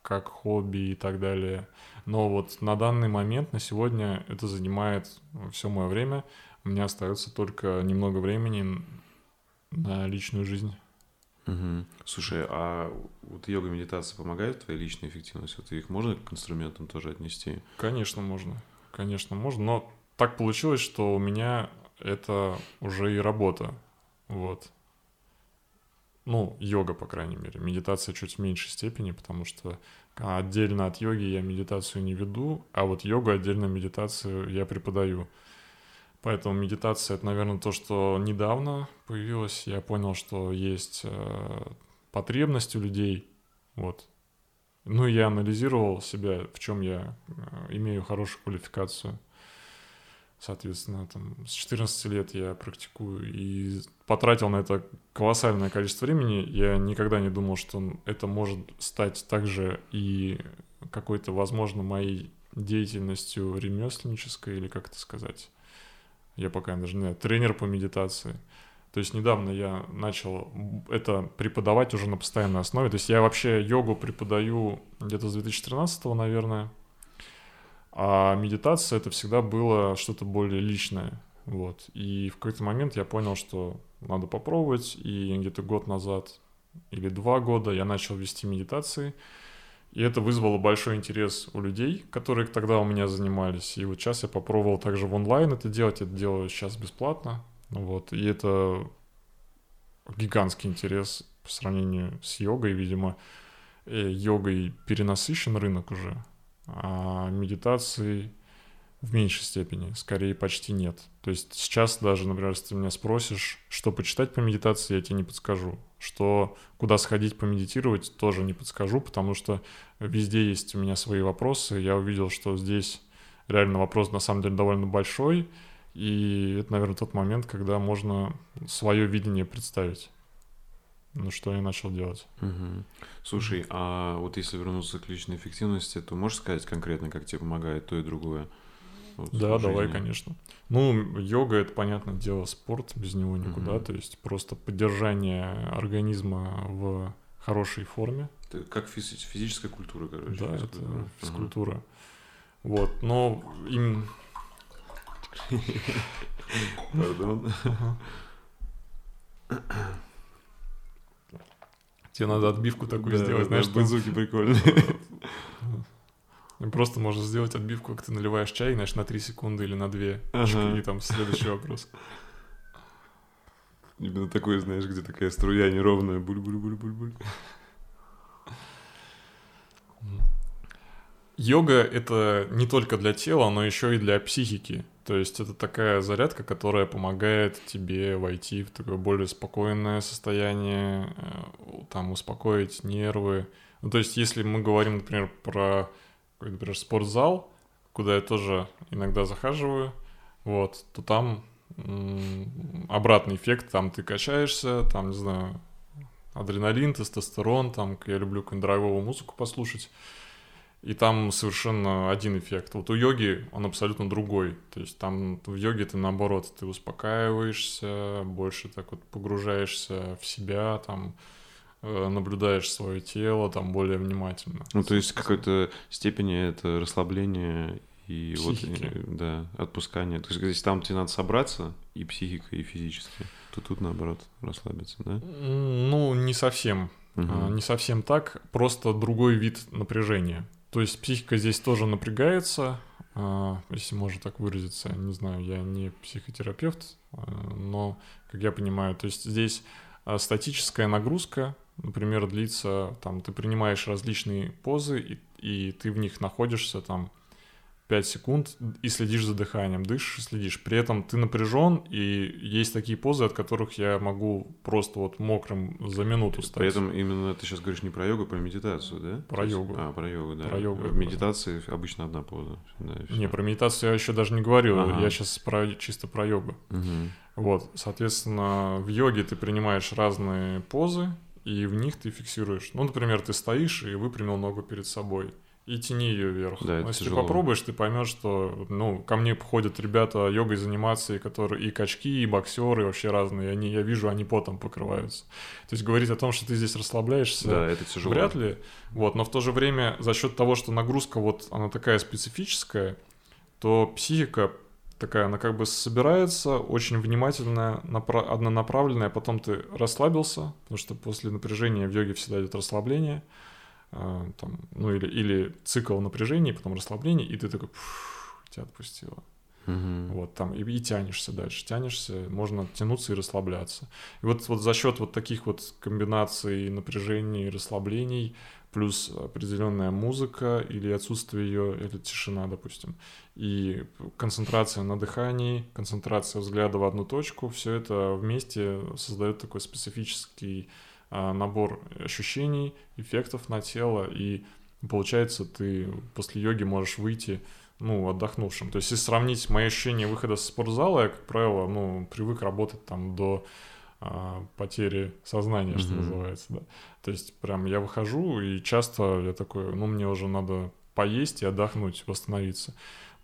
как хобби, и так далее. Но вот на данный момент, на сегодня, это занимает все мое время. У меня остается только немного времени на личную жизнь. Угу. Слушай, а вот йога и медитация помогают в твоей личной эффективности? Вот их можно к инструментам тоже отнести? Конечно, можно. Конечно, можно. Но так получилось, что у меня это уже и работа. Вот. Ну, йога, по крайней мере. Медитация чуть в меньшей степени, потому что отдельно от йоги я медитацию не веду, а вот йогу отдельно медитацию я преподаю. Поэтому медитация — это, наверное, то, что недавно появилось. Я понял, что есть э, потребность у людей. Вот. Ну, я анализировал себя, в чем я э, имею хорошую квалификацию. Соответственно, там, с четырнадцати лет я практикую и потратил на это колоссальное количество времени. Я никогда не думал, что это может стать также и какой-то, возможно, моей деятельностью ремесленнической, или как это сказать. Я пока даже не тренер по медитации. То есть недавно я начал это преподавать уже на постоянной основе. То есть я вообще йогу преподаю где-то с две тысячи тринадцатого, наверное. А медитация — это всегда было что-то более личное. Вот. И в какой-то момент я понял, что надо попробовать. И где-то год назад или два года я начал вести медитации. И это вызвало большой интерес у людей, которые тогда у меня занимались. И вот сейчас я попробовал также в онлайн это делать. Это делаю сейчас бесплатно. Вот. И это гигантский интерес по сравнению с йогой. Видимо, йогой перенасыщен рынок уже. А медитации В меньшей степени, скорее почти нет. То есть сейчас даже, например, если ты меня спросишь, что почитать по медитации, я тебе не подскажу. Что, куда сходить помедитировать, тоже не подскажу, потому что везде есть у меня свои вопросы. Я увидел, что здесь реально вопрос на самом деле довольно большой, и это, наверное, тот момент, когда можно свое видение представить. Ну, что я начал делать. Угу. Слушай, а вот если вернуться к личной эффективности, то можешь сказать конкретно, как тебе помогает то и другое? Вот, да, давай, конечно. Ну, йога — это, понятное дело, спорт, без него никуда. Угу. То есть просто поддержание организма в хорошей форме. Это как физи- физическая культура, короче. Да, это физкультура. физкультура. Угу. Вот, но им... Пардон. Тебе надо отбивку такую да, сделать, да, знаешь, да, звуки прикольные. Просто можно сделать отбивку, как ты наливаешь чай, знаешь, на три секунды или на два. Ага. И там следующий вопрос. Именно такой, знаешь, где такая струя неровная. Буль-буль-буль-буль-буль. Йога — это не только для тела, но еще и для психики. То есть это такая зарядка, которая помогает тебе войти в такое более спокойное состояние, там, успокоить нервы. Ну, то есть если мы говорим, например, про, например, спортзал, куда я тоже иногда захаживаю, вот, то там м- обратный эффект, там ты качаешься, там, не знаю, адреналин, тестостерон, там, я люблю какую-нибудь драйвовую музыку послушать. И там совершенно один эффект. Вот у йоги он абсолютно другой. То есть там в йоге ты наоборот, ты успокаиваешься, больше так вот погружаешься в себя, там наблюдаешь свое тело, там более внимательно. Ну, то есть в какой-то степени это расслабление и психики. Вот, да, отпускание. То есть здесь там тебе надо собраться и психика, и физически, то тут наоборот расслабиться, да? Ну, не совсем. Угу. Не совсем так, просто другой вид напряжения. То есть психика здесь тоже напрягается, если можно так выразиться. Не знаю, я не психотерапевт, но, как я понимаю, то есть здесь статическая нагрузка, например, длится, там, ты принимаешь различные позы, и, и ты в них находишься там пять секунд и следишь за дыханием, дышишь, следишь. При этом ты напряжен, и есть такие позы, от которых я могу просто вот мокрым за минуту стать. При этом именно ты сейчас говоришь не про йогу, а про медитацию, да? Про йогу. А, про йогу, да. Про йогу. В медитации про... обычно одна поза. Да, не, про медитацию я еще даже не говорил, ага. Я сейчас про... чисто про йогу. Угу. Вот, соответственно, в йоге ты принимаешь разные позы, и в них ты фиксируешь. Ну, например, ты стоишь и выпрямил ногу перед собой. И тяни ее вверх. Да, но если тяжело. Ты попробуешь, ты поймешь, что, ну, ко мне походят ребята йогой заниматься, и которые и качки, и боксеры, и вообще разные. Они, я вижу, они потом покрываются. То есть говорить о том, что ты здесь расслабляешься, да, это тяжело. Вряд ли. Вот, но в то же время за счет того, что нагрузка вот она такая специфическая, то психика такая, она как бы собирается, очень внимательная, напра- однонаправленная. Потом ты расслабился, потому что после напряжения в йоге всегда идет расслабление. Там, ну или, или цикл напряжения, потом расслабление, и ты такой, тебя отпустило. Uh-huh. Вот там, и, и тянешься дальше, тянешься, можно тянуться и расслабляться. И вот, вот за счет вот таких вот комбинаций напряжений и расслаблений, плюс определенная музыка или отсутствие ее, или тишина, допустим, и концентрация на дыхании, концентрация взгляда в одну точку, все это вместе создает такой специфический набор ощущений, эффектов на тело, и получается, ты после йоги можешь выйти, ну, отдохнувшим. То есть, если сравнить мои ощущения выхода из спортзала, я, как правило, ну, привык работать там до а, потери сознания, что mm-hmm. называется, да. То есть, прям я выхожу, и часто я такой, ну, мне уже надо поесть и отдохнуть, восстановиться.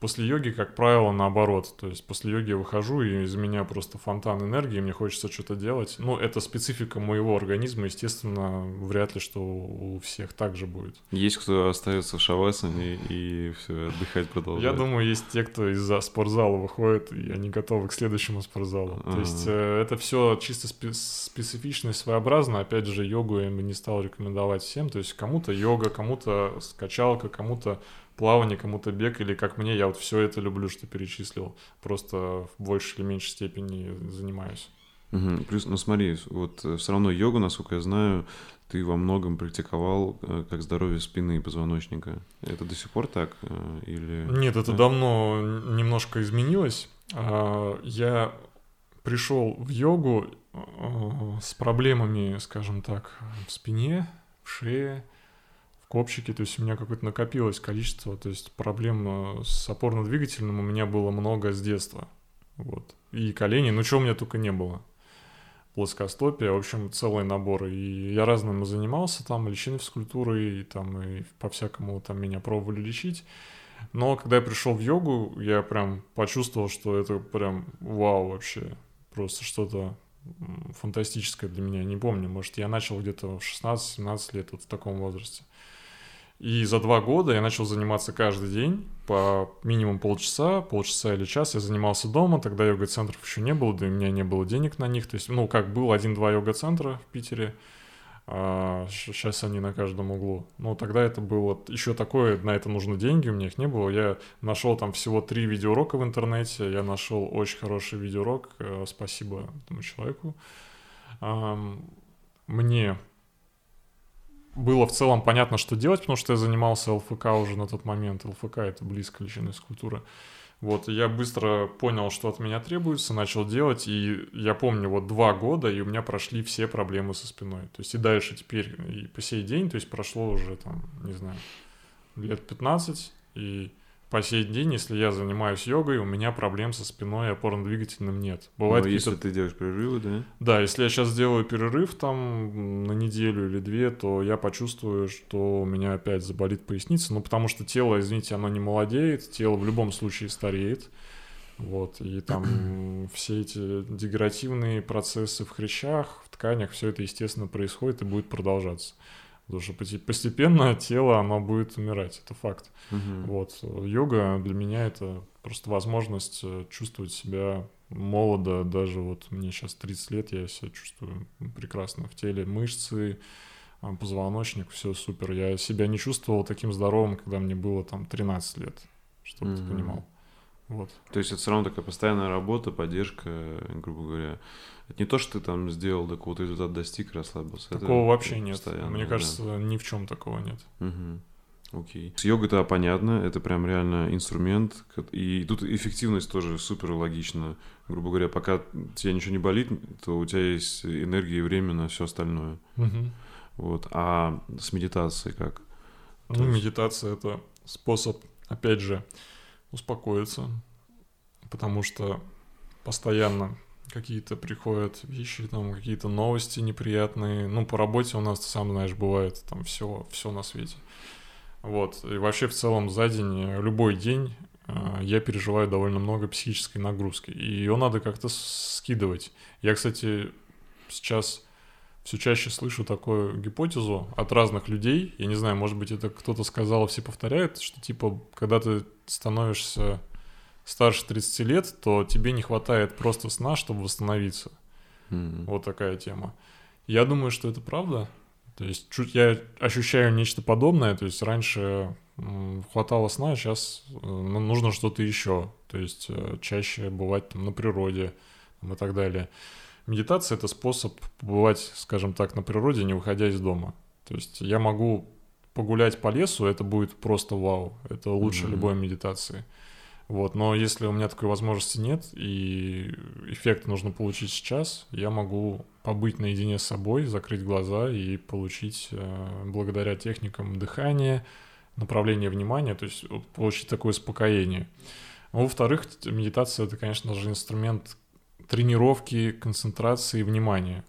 После йоги, как правило, наоборот. То есть после йоги я выхожу, и из меня просто фонтан энергии, мне хочется что-то делать. Ну, это специфика моего организма, естественно, вряд ли, что у всех так же будет. Есть кто остается в шавасане и все, отдыхать продолжает? Я думаю, есть те, кто из-за спортзала выходит, и они готовы к следующему спортзалу. А-а-а. То есть это все чисто специфично и своеобразно. Опять же, йогу я бы не стал рекомендовать всем. То есть кому-то йога, кому-то скачалка, кому-то плавание, кому-то бег, или как мне, я вот все это люблю, что перечислил, просто в большей или меньшей степени занимаюсь. Угу. Плюс, ну смотри, вот все равно йогу, насколько я знаю, ты во многом практиковал как здоровье спины и позвоночника. Это до сих пор так? Или... Нет, это да? давно немножко изменилось. Я пришел в йогу с проблемами, скажем так, в спине, в шее, в копчике. То есть у меня какое-то накопилось количество. То есть проблем с опорно-двигательным у меня было много с детства. Вот. И колени, ну чего у меня только не было. Плоскостопие, в общем, целый набор. И я разным занимался, там, лечебной физкультурой, и там, и по-всякому там меня пробовали лечить. Но когда я пришел в йогу, я прям почувствовал, что это прям вау вообще. Просто что-то фантастическое для меня. Не помню, может, я начал где-то в шестнадцать-семнадцать лет, вот в таком возрасте. И за два года я начал заниматься каждый день по минимум полчаса, полчаса или час. Я занимался дома, тогда йога-центров еще не было, да и у меня не было денег на них. То есть, ну, как было, один-два йога-центра в Питере, а сейчас они на каждом углу. Но тогда это было еще такое, на это нужны деньги, у меня их не было. Я нашел там всего три видеоурока в интернете, я нашел очень хороший видеоурок, спасибо этому человеку. Мне... было в целом понятно, что делать, потому что я занимался ЛФК уже на тот момент. ЛФК — это близко лечебная физкультура. Вот, я быстро понял, что от меня требуется, начал делать, и я помню, вот два года, и у меня прошли все проблемы со спиной. То есть и дальше теперь, и по сей день, то есть прошло уже, там, не знаю, лет пятнадцать, и по сей день, если я занимаюсь йогой, у меня проблем со спиной и опорно-двигательным нет. Бывает, но если ты делаешь перерывы, да? Да, если я сейчас делаю перерыв там на неделю или две, то я почувствую, что у меня опять заболит поясница. Ну, потому что тело, извините, оно не молодеет, тело в любом случае стареет. Вот, и там все эти дегенеративные процессы в хрящах, в тканях, все это, естественно, происходит и будет продолжаться. Потому что постепенно тело, оно будет умирать, это факт. Угу. Вот. Йога для меня — это просто возможность чувствовать себя молодо. Даже вот мне сейчас тридцать лет, я себя чувствую прекрасно в теле. Мышцы, позвоночник, все супер. Я себя не чувствовал таким здоровым, когда мне было там тринадцать лет, чтобы угу. ты понимал. Вот. То есть это все равно такая постоянная работа, поддержка, грубо говоря. Это не то, что ты там сделал, да, какого-то результата достиг, расслабился. Такого это вообще нет. Мне да. кажется, ни в чем такого нет. Угу. Окей. С йогой-то понятно, это прям реально инструмент. И тут эффективность тоже супер логична. Грубо говоря, пока тебе ничего не болит, то у тебя есть энергия и время на все остальное. Угу. Вот. А с медитацией как? Ну, есть... медитация — это способ, опять же, успокоиться, потому что постоянно какие-то приходят вещи, там какие-то новости неприятные. Ну, по работе у нас, ты сам знаешь, бывает там все, все на свете. Вот. И вообще в целом за день, любой день я переживаю довольно много психической нагрузки, и ее надо как-то скидывать. Я, кстати, сейчас все чаще слышу такую гипотезу от разных людей. Я не знаю, может быть, это кто-то сказал, все повторяют, что типа, когда ты становишься старше тридцати лет, то тебе не хватает просто сна, чтобы восстановиться. Mm-hmm. Вот такая тема. Я думаю, что это правда. То есть чуть я ощущаю нечто подобное. То есть раньше хватало сна, сейчас нужно что-то еще. То есть чаще бывать там на природе и так далее. Медитация — это способ побывать, скажем так, на природе, не выходя из дома. То есть я могу погулять по лесу, это будет просто вау. Это лучше mm-hmm. любой медитации. Вот. Но если у меня такой возможности нет, и эффект нужно получить сейчас, я могу побыть наедине с собой, закрыть глаза и получить, благодаря техникам дыхания, направление внимания, то есть получить такое успокоение. Во-вторых, медитация — это, конечно же, инструмент тренировки концентрации внимания,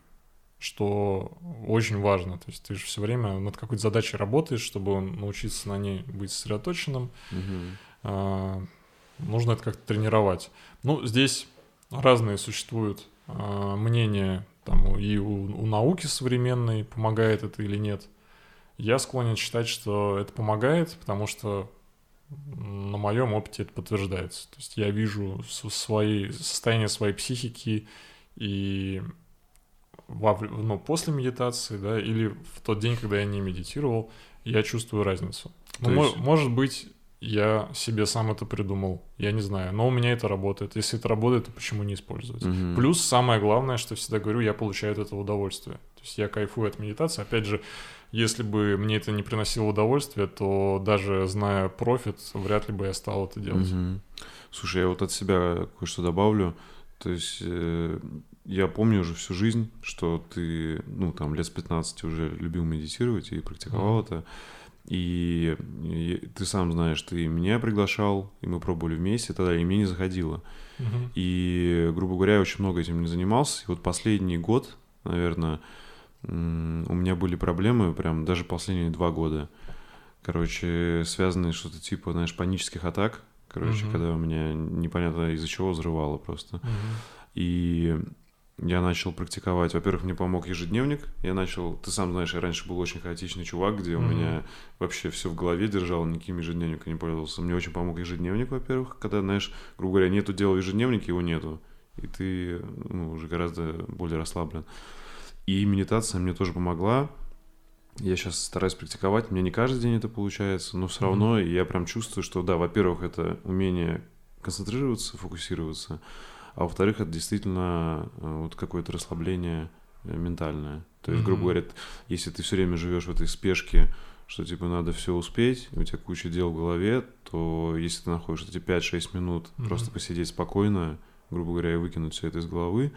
что очень важно. То есть ты же все время над какой-то задачей работаешь, чтобы научиться на ней быть сосредоточенным. Mm-hmm. А, нужно это как-то тренировать. Ну, здесь разные существуют а, мнения, там, и у, у науки современной, помогает это или нет. Я склонен считать, что это помогает, потому что на моем опыте это подтверждается. То есть я вижу свои, состояние своей психики и во, ну, после медитации, да, или в тот день, когда я не медитировал, я чувствую разницу. Ну, есть... Может быть, я себе сам это придумал, я не знаю, но у меня это работает. Если это работает, то почему не использовать? Угу. Плюс самое главное, что всегда говорю, я получаю от этого удовольствие. То есть я кайфую от медитации. Опять же, если бы мне это не приносило удовольствия, то даже зная профит, вряд ли бы я стал это делать. Угу. Слушай, я вот от себя кое-что добавлю. То есть э, я помню уже всю жизнь, что ты, ну, там, лет с пятнадцати уже любил медитировать и практиковал mm-hmm. это. И, и ты сам знаешь, ты меня приглашал, и мы пробовали вместе, тогда и мне не заходило. Mm-hmm. И, грубо говоря, я очень много этим не занимался. И вот последний год, наверное, м- у меня были проблемы, прям даже последние два года. Короче, связанные что-то типа, знаешь, панических атак. Короче, uh-huh. когда у меня непонятно из-за чего взрывало просто. Uh-huh. И я начал практиковать. Во-первых, мне помог ежедневник. Я начал... Ты сам знаешь, я раньше был очень хаотичный чувак, где uh-huh. у меня вообще все в голове держало, никаким ежедневником не пользовался. Мне очень помог ежедневник, во-первых. Когда, знаешь, грубо говоря, нету дела в ежедневнике, его нету. И ты, ну, уже гораздо более расслаблен. И медитация мне тоже помогла. Я сейчас стараюсь практиковать, у меня не каждый день это получается, но все равно mm-hmm. я прям чувствую, что да, во-первых, это умение концентрироваться, фокусироваться, а во-вторых, это действительно вот какое-то расслабление ментальное. То есть, mm-hmm. грубо говоря, если ты все время живешь в этой спешке, что типа надо все успеть, у тебя куча дел в голове, то если ты находишь эти пять-шесть минут mm-hmm. просто посидеть спокойно, грубо говоря, и выкинуть все это из головы,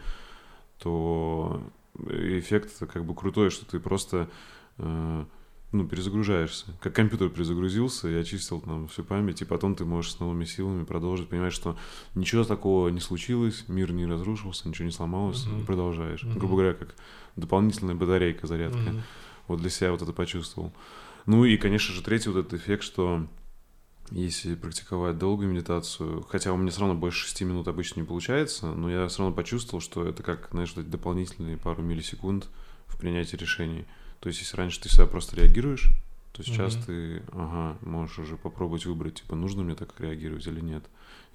то эффект как бы крутой, что ты просто... ну, перезагружаешься. Как компьютер перезагрузился, я очистил там всю память, и потом ты можешь с новыми силами продолжить, понимаешь, что ничего такого не случилось, мир не разрушился, ничего не сломалось, mm-hmm. и продолжаешь. Mm-hmm. Грубо говоря, как дополнительная батарейка, зарядка. Mm-hmm. Вот для себя вот это почувствовал. Ну и, конечно же, третий вот этот эффект, что если практиковать долгую медитацию, хотя у меня все равно больше шести минут обычно не получается, но я все равно почувствовал, что это как, знаешь, дополнительные пару миллисекунд в принятии решений. То есть, если раньше ты всегда просто реагируешь, то сейчас mm-hmm. ты, ага, можешь уже попробовать выбрать, типа, нужно мне так реагировать или нет.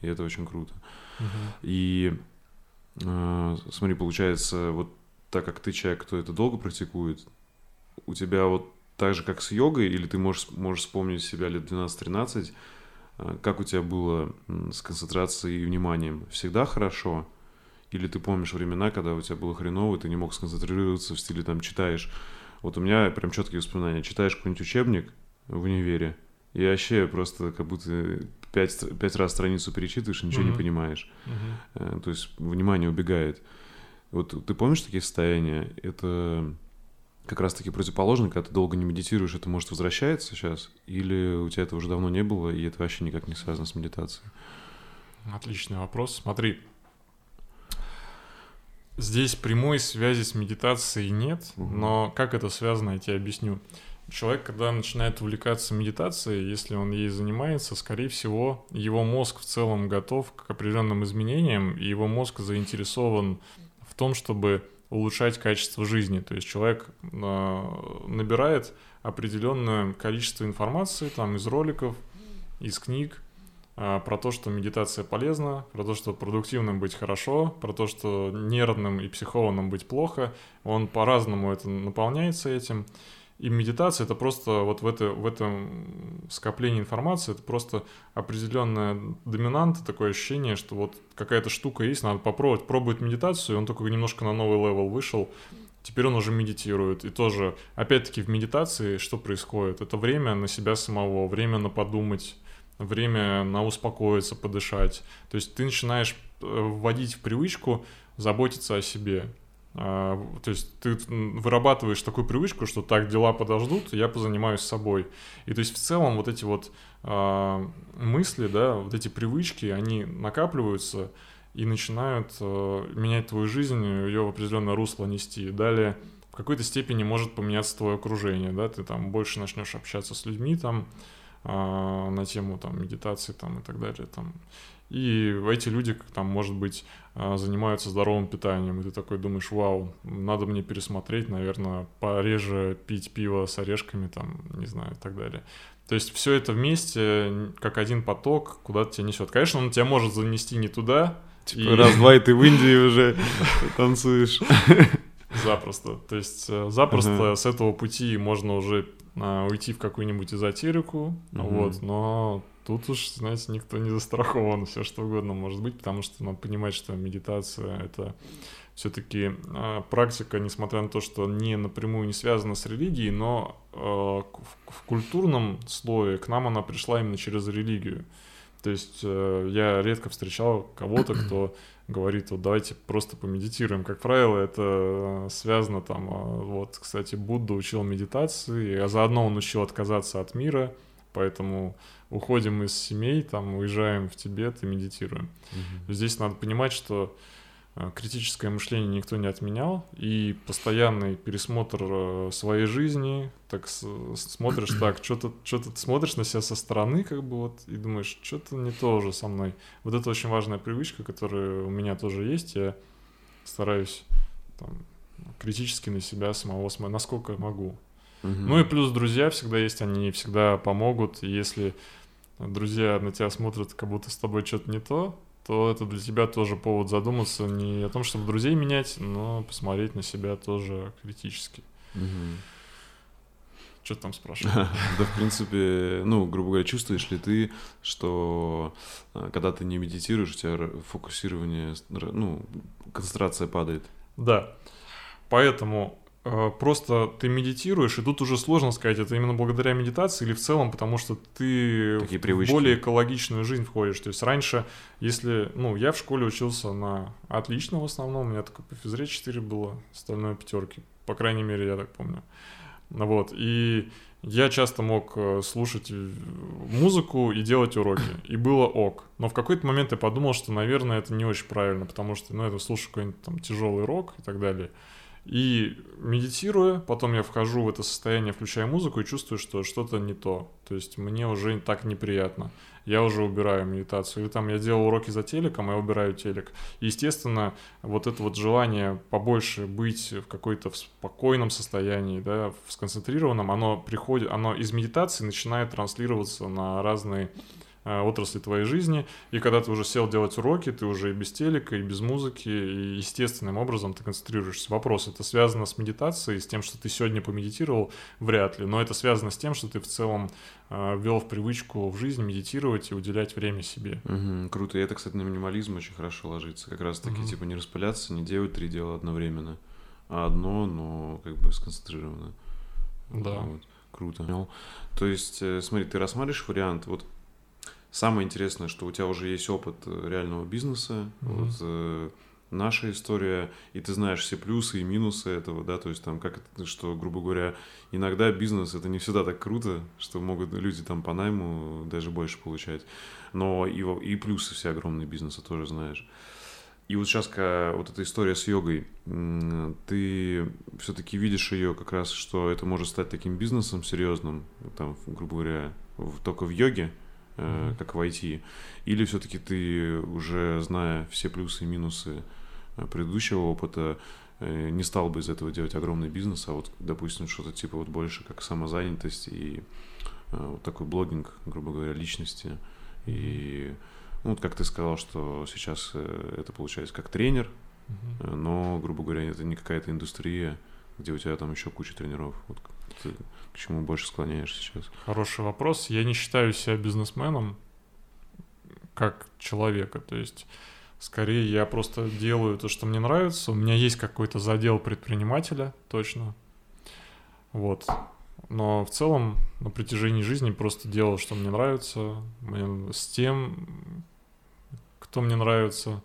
И это очень круто. Mm-hmm. И э, смотри, получается, вот так как ты человек, кто это долго практикует, у тебя вот так же, как с йогой, или ты можешь, можешь вспомнить себя лет двенадцать-тринадцать, э, как у тебя было с концентрацией и вниманием? Всегда хорошо? Или ты помнишь времена, когда у тебя было хреново, ты не мог сконцентрироваться в стиле, там, читаешь? Вот у меня прям четкие воспоминания. Читаешь какой-нибудь учебник в универе, и вообще просто как будто пять, пять раз страницу перечитываешь и ничего uh-huh. не понимаешь. Uh-huh. То есть внимание убегает. Вот ты помнишь такие состояния? Это как раз-таки противоположно, когда ты долго не медитируешь, это может возвращается сейчас? Или у тебя это уже давно не было, и это вообще никак не связано с медитацией? Отличный вопрос. Смотри. Здесь прямой связи с медитацией нет, угу. но как это связано, я тебе объясню. Человек, когда начинает увлекаться медитацией, если он ей занимается, скорее всего, его мозг в целом готов к определенным изменениям, и его мозг заинтересован в том, чтобы улучшать качество жизни. То есть человек набирает определенное количество информации там, из роликов, из книг, про то, что медитация полезна, про то, что продуктивным быть хорошо, про то, что нервным и психованным быть плохо. Он по-разному это наполняется этим. И медитация — это просто вот в, это, в этом скоплении информации, это просто определенная доминанта, такое ощущение, что вот какая-то штука есть, надо попробовать. Пробует медитацию, и он только немножко на новый левел вышел. Теперь он уже медитирует. И тоже, опять-таки, в медитации что происходит? Это время на себя самого, время на подумать, время на успокоиться, подышать. То есть ты начинаешь вводить в привычку заботиться о себе. То есть ты вырабатываешь такую привычку, что так, дела подождут, я позанимаюсь собой. И то есть в целом вот эти вот мысли, да, вот эти привычки, они накапливаются и начинают менять твою жизнь, ее в определенное русло нести. Далее в какой-то степени может поменяться твое окружение, да, ты там больше начнешь общаться с людьми, там, на тему там, медитации там, и так далее. Там. И эти люди, там, может быть, занимаются здоровым питанием, и ты такой думаешь, вау, надо мне пересмотреть, наверное, пореже пить пиво с орешками, там, не знаю, и так далее. То есть все это вместе, как один поток, куда-то тебя несет. Конечно, он тебя может занести не туда. Типа и... раз-два, и ты в Индии уже танцуешь. Запросто. То есть запросто с этого пути можно уже уйти в какую-нибудь эзотерику, угу. вот, но тут уж, знаете, никто не застрахован, все что угодно может быть, потому что надо понимать, что медитация — это все-таки э, практика, несмотря на то, что не напрямую не связана с религией, но э, в, в культурном слое к нам она пришла именно через религию. То есть э, я редко встречал кого-то, кто говорит, вот давайте просто помедитируем. Как правило, это связано там, вот, кстати, Будда учил медитации, а заодно он учил отказаться от мира, поэтому уходим из семей, там, уезжаем в Тибет и медитируем. Угу. Здесь надо понимать, что критическое мышление никто не отменял, и постоянный пересмотр своей жизни, так смотришь, так, что-то, что-то смотришь на себя со стороны, как бы вот, и думаешь, что-то не то уже со мной. Вот это очень важная привычка, которая у меня тоже есть, я стараюсь там, критически на себя самого смотреть, насколько могу. Угу. Ну и плюс друзья всегда есть, они всегда помогут, если друзья на тебя смотрят, как будто с тобой что-то не то, то это для тебя тоже повод задуматься не о том, чтобы друзей менять, но посмотреть на себя тоже критически. Угу. Что ты там спрашиваешь? Да, в принципе, ну, грубо говоря, чувствуешь ли ты, что когда ты не медитируешь, у тебя фокусирование, ну, концентрация падает? Да, поэтому просто ты медитируешь, и тут уже сложно сказать, это именно благодаря медитации или в целом, потому что ты в более экологичную жизнь входишь. То есть раньше, если... Ну, я в школе учился на отлично в основном, у меня такое по физре четыре было, остальное пятерки. По крайней мере, я так помню. Вот, и я часто мог слушать музыку и делать уроки, и было ок. Но в какой-то момент я подумал, что, наверное, это не очень правильно, потому что, ну, я слушаю какой-нибудь там тяжелый рок и так далее. И медитируя, потом я вхожу в это состояние, включаю музыку и чувствую, что что-то не то. То есть мне уже так неприятно. Я уже убираю медитацию. Или там я делал уроки за телеком, я убираю телек. И, естественно, вот это вот желание побольше быть в какой-то в спокойном состоянии, да, в сконцентрированном, оно приходит, оно из медитации начинает транслироваться на разные отрасли твоей жизни, и когда ты уже сел делать уроки, ты уже и без телека, и без музыки, и естественным образом ты концентрируешься. Вопрос, это связано с медитацией, с тем, что ты сегодня помедитировал? Вряд ли, но это связано с тем, что ты в целом ввел в привычку в жизнь медитировать и уделять время себе. Угу, круто, и это, кстати, на минимализм очень хорошо ложится, как раз таки, угу. типа не распыляться, не делать три дела одновременно, а одно, но как бы сконцентрировано. Да. Вот. Круто. То есть, смотри, ты рассматриваешь вариант, вот самое интересное, что у тебя уже есть опыт реального бизнеса, mm-hmm. вот, э, наша история, и ты знаешь все плюсы и минусы этого, да, то есть там как это, что, грубо говоря, иногда бизнес это не всегда так круто, что могут люди там по найму даже больше получать, но и, и плюсы все огромные бизнеса тоже знаешь. И вот сейчас вот эта история с йогой, ты все-таки видишь ее как раз, что это может стать таким бизнесом серьезным, там, грубо говоря, в, только в йоге, Mm-hmm. как в ай ти, или все-таки ты, уже зная все плюсы и минусы предыдущего опыта, не стал бы из этого делать огромный бизнес, а вот, допустим, что-то типа вот больше как самозанятость и вот такой блогинг, грубо говоря, личности, mm-hmm. и ну, вот как ты сказал, что сейчас это получается как тренер, mm-hmm. но, грубо говоря, это не какая-то индустрия, где у тебя там еще куча тренеров. Вот ты к чему больше склоняешь сейчас? Хороший вопрос. Я не считаю себя бизнесменом как человека. То есть, скорее, я просто делаю то, что мне нравится. У меня есть какой-то задел предпринимателя, точно. Вот. Но в целом на протяжении жизни просто делал, что мне нравится. С тем, кто мне нравится.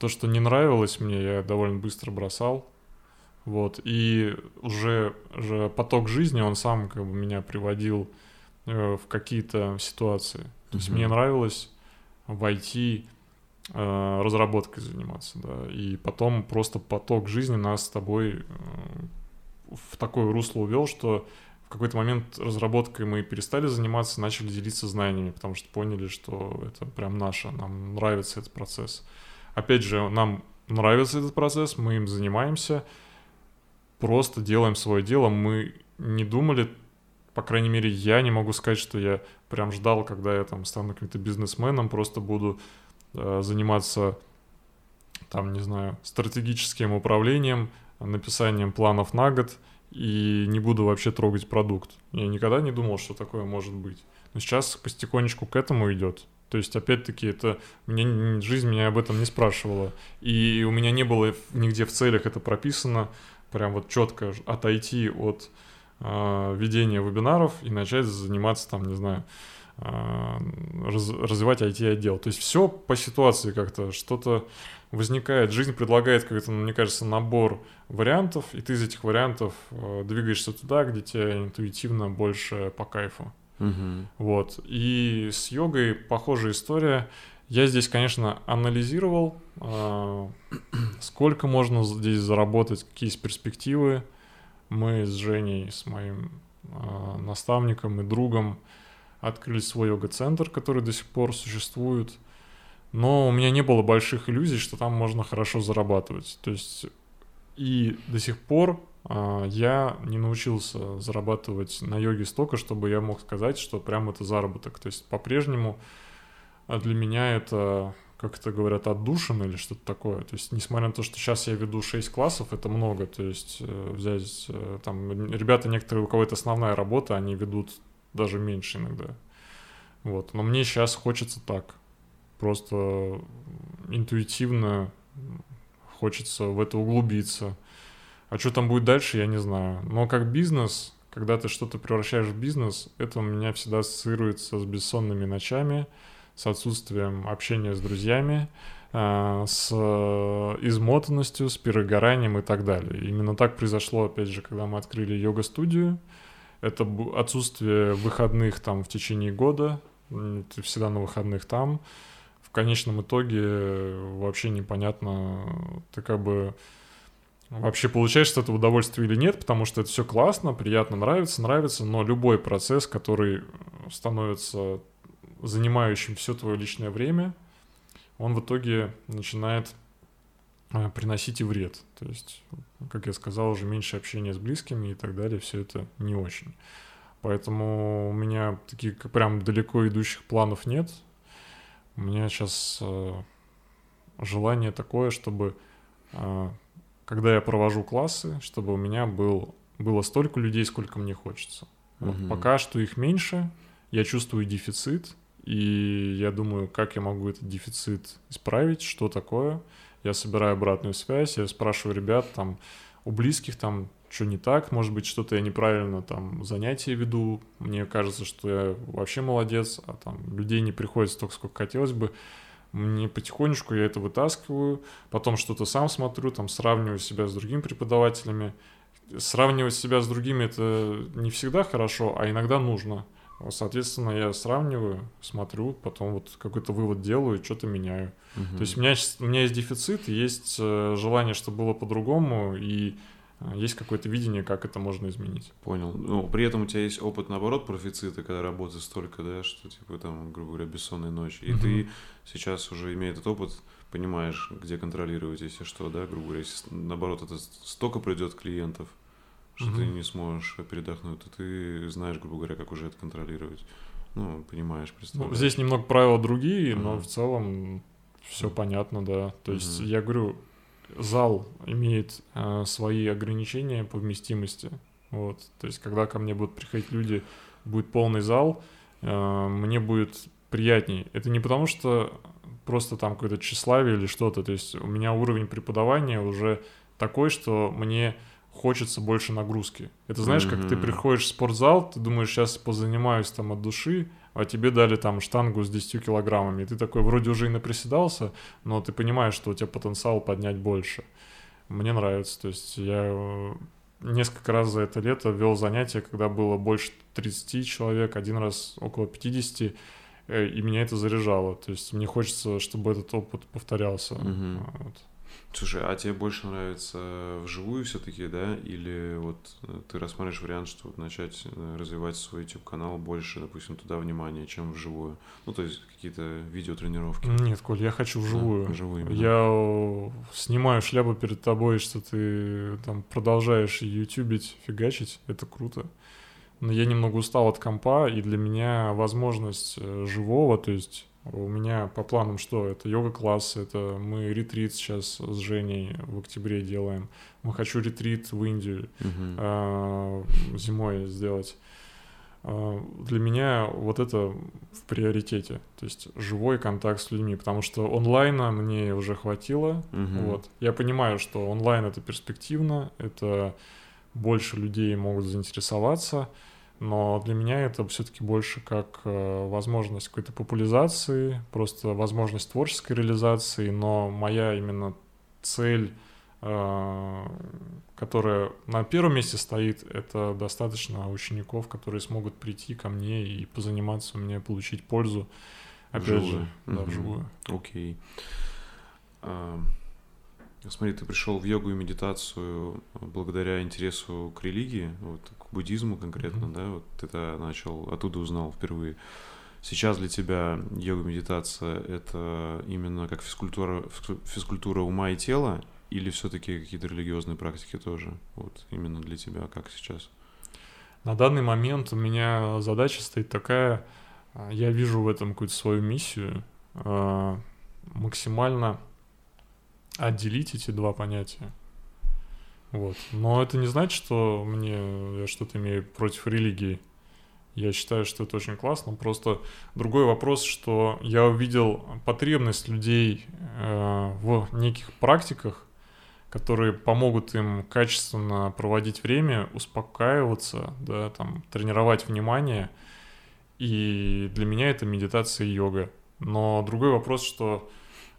То, что не нравилось мне, я довольно быстро бросал. Вот, и уже, уже поток жизни, он сам как бы меня приводил э, в какие-то ситуации. То mm-hmm. есть мне нравилось в ай ти э, разработкой заниматься, да, и потом просто поток жизни нас с тобой э, в такое русло увел, что в какой-то момент разработкой мы перестали заниматься, начали делиться знаниями, потому что поняли, что это прям наше, нам нравится этот процесс. Опять же, нам нравится этот процесс, мы им занимаемся, просто делаем свое дело. Мы не думали, по крайней мере, я не могу сказать, что я прям ждал, когда я там стану каким-то бизнесменом, просто буду э, заниматься, там, не знаю, стратегическим управлением, написанием планов на год и не буду вообще трогать продукт. Я никогда не думал, что такое может быть. Но сейчас потихонечку к этому идет. То есть, опять-таки, это мне, жизнь меня об этом не спрашивала. И у меня не было нигде в целях это прописано, прям вот четко отойти от э, ведения вебинаров и начать заниматься там, не знаю, э, раз, развивать ай ти-отдел. То есть все по ситуации как-то, что-то возникает, жизнь предлагает какой-то, мне кажется, набор вариантов, и ты из этих вариантов э, двигаешься туда, где тебе интуитивно больше по кайфу. Uh-huh. Вот. И с йогой похожая история. Я здесь, конечно, анализировал, э, сколько можно здесь заработать, какие есть перспективы. Мы с Женей, с моим э, наставником и другом открыли свой йога-центр, который до сих пор существует. Но у меня не было больших иллюзий, что там можно хорошо зарабатывать. То есть и до сих пор я не научился зарабатывать на йоге столько, чтобы я мог сказать, что прям это заработок. То есть по-прежнему для меня это, как это говорят, отдушина или что-то такое. То есть несмотря на то, что сейчас я веду шесть классов, это много. То есть взять там ребята некоторые, у кого это основная работа, они ведут даже меньше иногда. Вот. Но мне сейчас хочется так. Просто интуитивно хочется в это углубиться. А что там будет дальше, я не знаю. Но как бизнес, когда ты что-то превращаешь в бизнес, это у меня всегда ассоциируется с бессонными ночами, с отсутствием общения с друзьями, с измотанностью, с перегоранием и так далее. Именно так произошло, опять же, когда мы открыли йога-студию. Это отсутствие выходных там в течение года. Ты всегда на выходных там. В конечном итоге вообще непонятно, ты как бы... Вообще получаешь что-то удовольствие или нет, потому что это все классно, приятно, нравится, нравится, но любой процесс, который становится занимающим все твое личное время, он в итоге начинает приносить и вред. То есть, как я сказал, уже меньше общения с близкими и так далее, все это не очень. Поэтому у меня таких прям далеко идущих планов нет. У меня сейчас желание такое, чтобы... Когда я провожу классы, чтобы у меня был, было столько людей, сколько мне хочется. Вот угу. Пока что их меньше, я чувствую дефицит, и я думаю, как я могу этот дефицит исправить, что такое. Я собираю обратную связь, я спрашиваю ребят, там, у близких, там, что не так, может быть, что-то я неправильно, там, занятия веду, мне кажется, что я вообще молодец, а там людей не приходит столько, сколько хотелось бы. Мне потихонечку я это вытаскиваю, потом что-то сам смотрю, там сравниваю себя с другими преподавателями. Сравнивать себя с другими — это не всегда хорошо, а иногда нужно. Соответственно, я сравниваю, смотрю, потом вот какой-то вывод делаю, что-то меняю. Угу. То есть у меня, у меня есть дефицит, есть желание, чтобы было по-другому, и есть какое-то видение, как это можно изменить. Понял. Ну, при этом у тебя есть опыт, наоборот, профицита, когда работы столько, да, что, типа, там, грубо говоря, бессонные ночи. И mm-hmm. ты сейчас уже, имея этот опыт, понимаешь, где контролировать, если что, да, грубо говоря. Если, наоборот, это столько придет клиентов, что mm-hmm. ты не сможешь передохнуть, и ты знаешь, грубо говоря, как уже это контролировать. Ну, понимаешь, представляешь. Ну, здесь немного правила другие, mm-hmm. но в целом все понятно, да. То есть mm-hmm. я говорю... Зал имеет э, свои ограничения по вместимости. Вот. То есть, когда ко мне будут приходить люди, будет полный зал, э, мне будет приятней. Это не потому, что просто там какое-то тщеславие или что-то. То есть, у меня уровень преподавания уже такой, что мне хочется больше нагрузки. Это знаешь, mm-hmm. как ты приходишь в спортзал, ты думаешь, сейчас позанимаюсь там от души, а тебе дали там штангу с десятью килограммами, и ты такой вроде уже и наприседался, но ты понимаешь, что у тебя потенциал поднять больше. Мне нравится, то есть я несколько раз за это лето вел занятия, когда было больше тридцати человек, один раз около пятидесяти, и меня это заряжало, то есть мне хочется, чтобы этот опыт повторялся. Угу. Вот. Слушай, а тебе больше нравится вживую все-таки, да, или вот ты рассматриваешь вариант, что вот начать развивать свой YouTube-канал больше, допустим, туда внимания, чем вживую? Ну, то есть какие-то видеотренировки? Нет, Коль, я хочу вживую. Да, вживую именно. Я снимаю шляпу перед тобой, что ты там продолжаешь ютубить, фигачить, это круто. Но я немного устал от компа, и для меня возможность живого, то есть... У меня по планам что? Это йога-класс, это мы ретрит сейчас с Женей в октябре делаем. Мы хочу ретрит в Индию uh-huh. э, зимой сделать. для меня вот это в приоритете, то есть живой контакт с людьми, потому что онлайна мне уже хватило, угу. вот. Я понимаю, что онлайн это перспективно, это больше людей могут заинтересоваться, но для меня это все-таки больше как возможность какой-то популяризации, просто возможность творческой реализации, но моя именно цель, которая на первом месте стоит, это достаточно учеников, которые смогут прийти ко мне и позаниматься у меня, получить пользу, опять вживую. же, да, mm-hmm. вживую. Окей. Okay. Uh, смотри, ты пришел в йогу и медитацию благодаря интересу к религии, вот, к буддизму конкретно, mm-hmm. да, вот ты это начал, оттуда узнал впервые. Сейчас для тебя йога и медитация — это именно как физкультура, физкультура ума и тела, или все-таки какие-то религиозные практики тоже? Вот именно для тебя, как сейчас? На данный момент у меня задача стоит такая, я вижу в этом какую-то свою миссию, максимально отделить эти два понятия. Вот. Но это не значит, что мне, я что-то имею против религии. Я считаю, что это очень классно. Просто другой вопрос, что я увидел потребность людей в неких практиках, которые помогут им качественно проводить время, успокаиваться, да, там, тренировать внимание. И для меня это медитация и йога. Но другой вопрос, что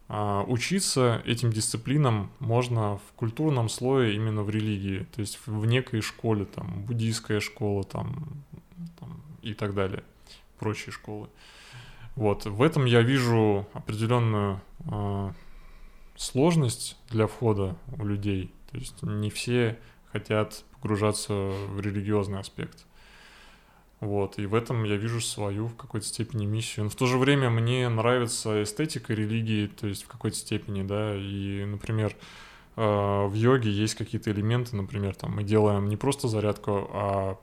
э, учиться этим дисциплинам можно в культурном слое именно в религии, то есть в некой школе, там, буддийская школа там, там, и так далее, прочие школы. Вот. В этом я вижу определенную... Э, сложность для входа у людей, то есть не все хотят погружаться в религиозный аспект. Вот, и в этом я вижу свою в какой-то степени миссию. Но в то же время мне нравится эстетика религии, то есть в какой-то степени, да, и, например, в йоге есть какие-то элементы, например, там мы делаем не просто зарядку, а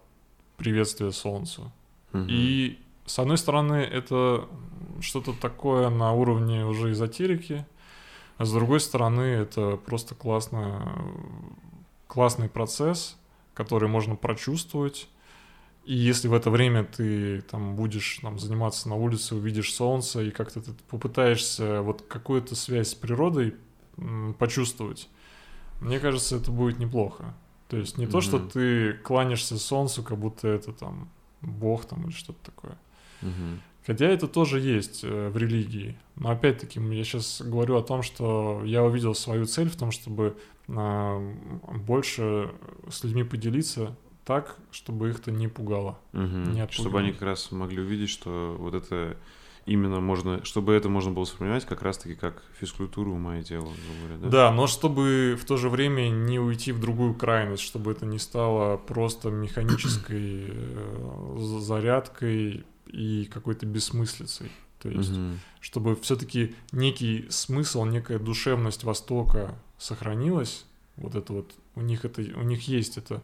приветствие солнцу. Угу. И, с одной стороны, это что-то такое на уровне уже эзотерики, а с другой стороны, это просто классно, классный процесс, который можно прочувствовать. И если в это время ты там, будешь там, заниматься на улице, увидишь солнце, и как-то ты попытаешься вот какую-то связь с природой почувствовать, мне кажется, это будет неплохо. То есть не mm-hmm. то, что ты кланяешься солнцу, как будто это там бог там, или что-то такое. Mm-hmm. Хотя это тоже есть в религии. Но опять-таки я сейчас говорю о том, что я увидел свою цель в том, чтобы больше с людьми поделиться так, чтобы их это не пугало. Угу. Не чтобы они как раз могли увидеть, что вот это именно можно... Чтобы это можно было воспринимать как раз-таки как физкультуру ума и тела, говоря, да? Да, но чтобы в то же время не уйти в другую крайность, чтобы это не стало просто механической зарядкой, и какой-то бессмыслицей. То есть, угу. чтобы все-таки некий смысл, некая душевность Востока сохранилась. Вот это вот, у них, это, у них есть это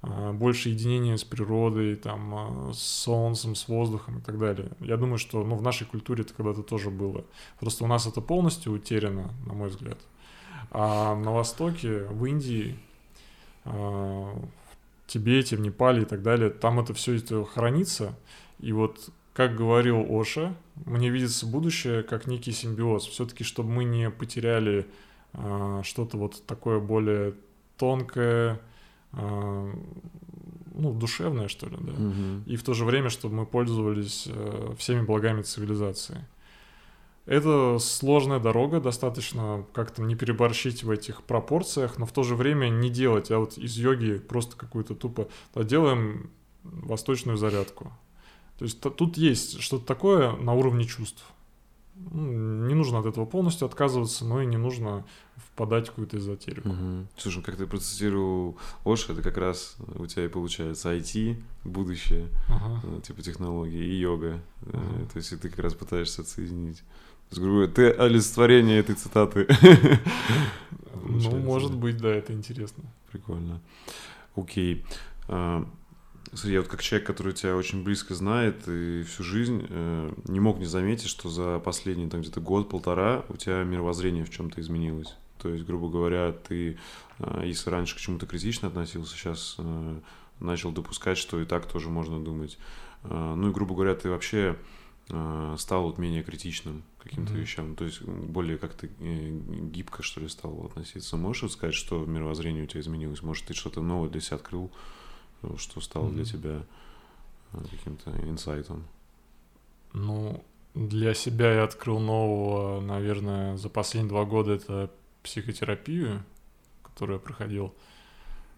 а, больше единение с природой, там, а, с солнцем, с воздухом и так далее. Я думаю, что ну, в нашей культуре это когда-то тоже было. Просто у нас это полностью утеряно, на мой взгляд. А на Востоке, в Индии, а, в Тибете, в Непале и так далее, там это все это хранится. И вот, как говорил Оша, мне видится будущее как некий симбиоз. Все-таки, чтобы мы не потеряли э, что-то вот такое более тонкое, э, ну, душевное, что ли, да. Угу. И в то же время, чтобы мы пользовались э, всеми благами цивилизации. Это сложная дорога, достаточно как-то не переборщить в этих пропорциях, но в то же время не делать, а вот из йоги просто какую-то тупо... Да, делаем восточную зарядку. То есть то, тут есть что-то такое на уровне чувств. Ну, не нужно от этого полностью отказываться, но и не нужно впадать в какую-то эзотерику. Угу. Слушай, как ты процитировал Оша, это как раз у тебя и получается ай ти, будущее, ага. типа технологии, и йога. Ага. Да, то есть ты как раз пытаешься соединить. Ты олицетворение этой цитаты. Ну, может быть, да, это интересно. Прикольно. Окей. Смотри, я вот как человек, который тебя очень близко знает и всю жизнь э, не мог не заметить, что за последний там где-то год-полтора у тебя мировоззрение в чем-то изменилось. То есть, грубо говоря, ты, э, если раньше к чему-то критично относился, сейчас э, начал допускать, что и так тоже можно думать. Ну и, грубо говоря, ты вообще стал вот менее критичным к каким-то mm-hmm. вещам, то есть более как-то гибко, что ли, стал относиться. Можешь вот сказать, что мировоззрение у тебя изменилось? Может, ты что-то новое для себя открыл, что стало mm-hmm. для тебя каким-то инсайтом? Ну, для себя я открыл нового, наверное, за последние два года это психотерапию, которую я проходил.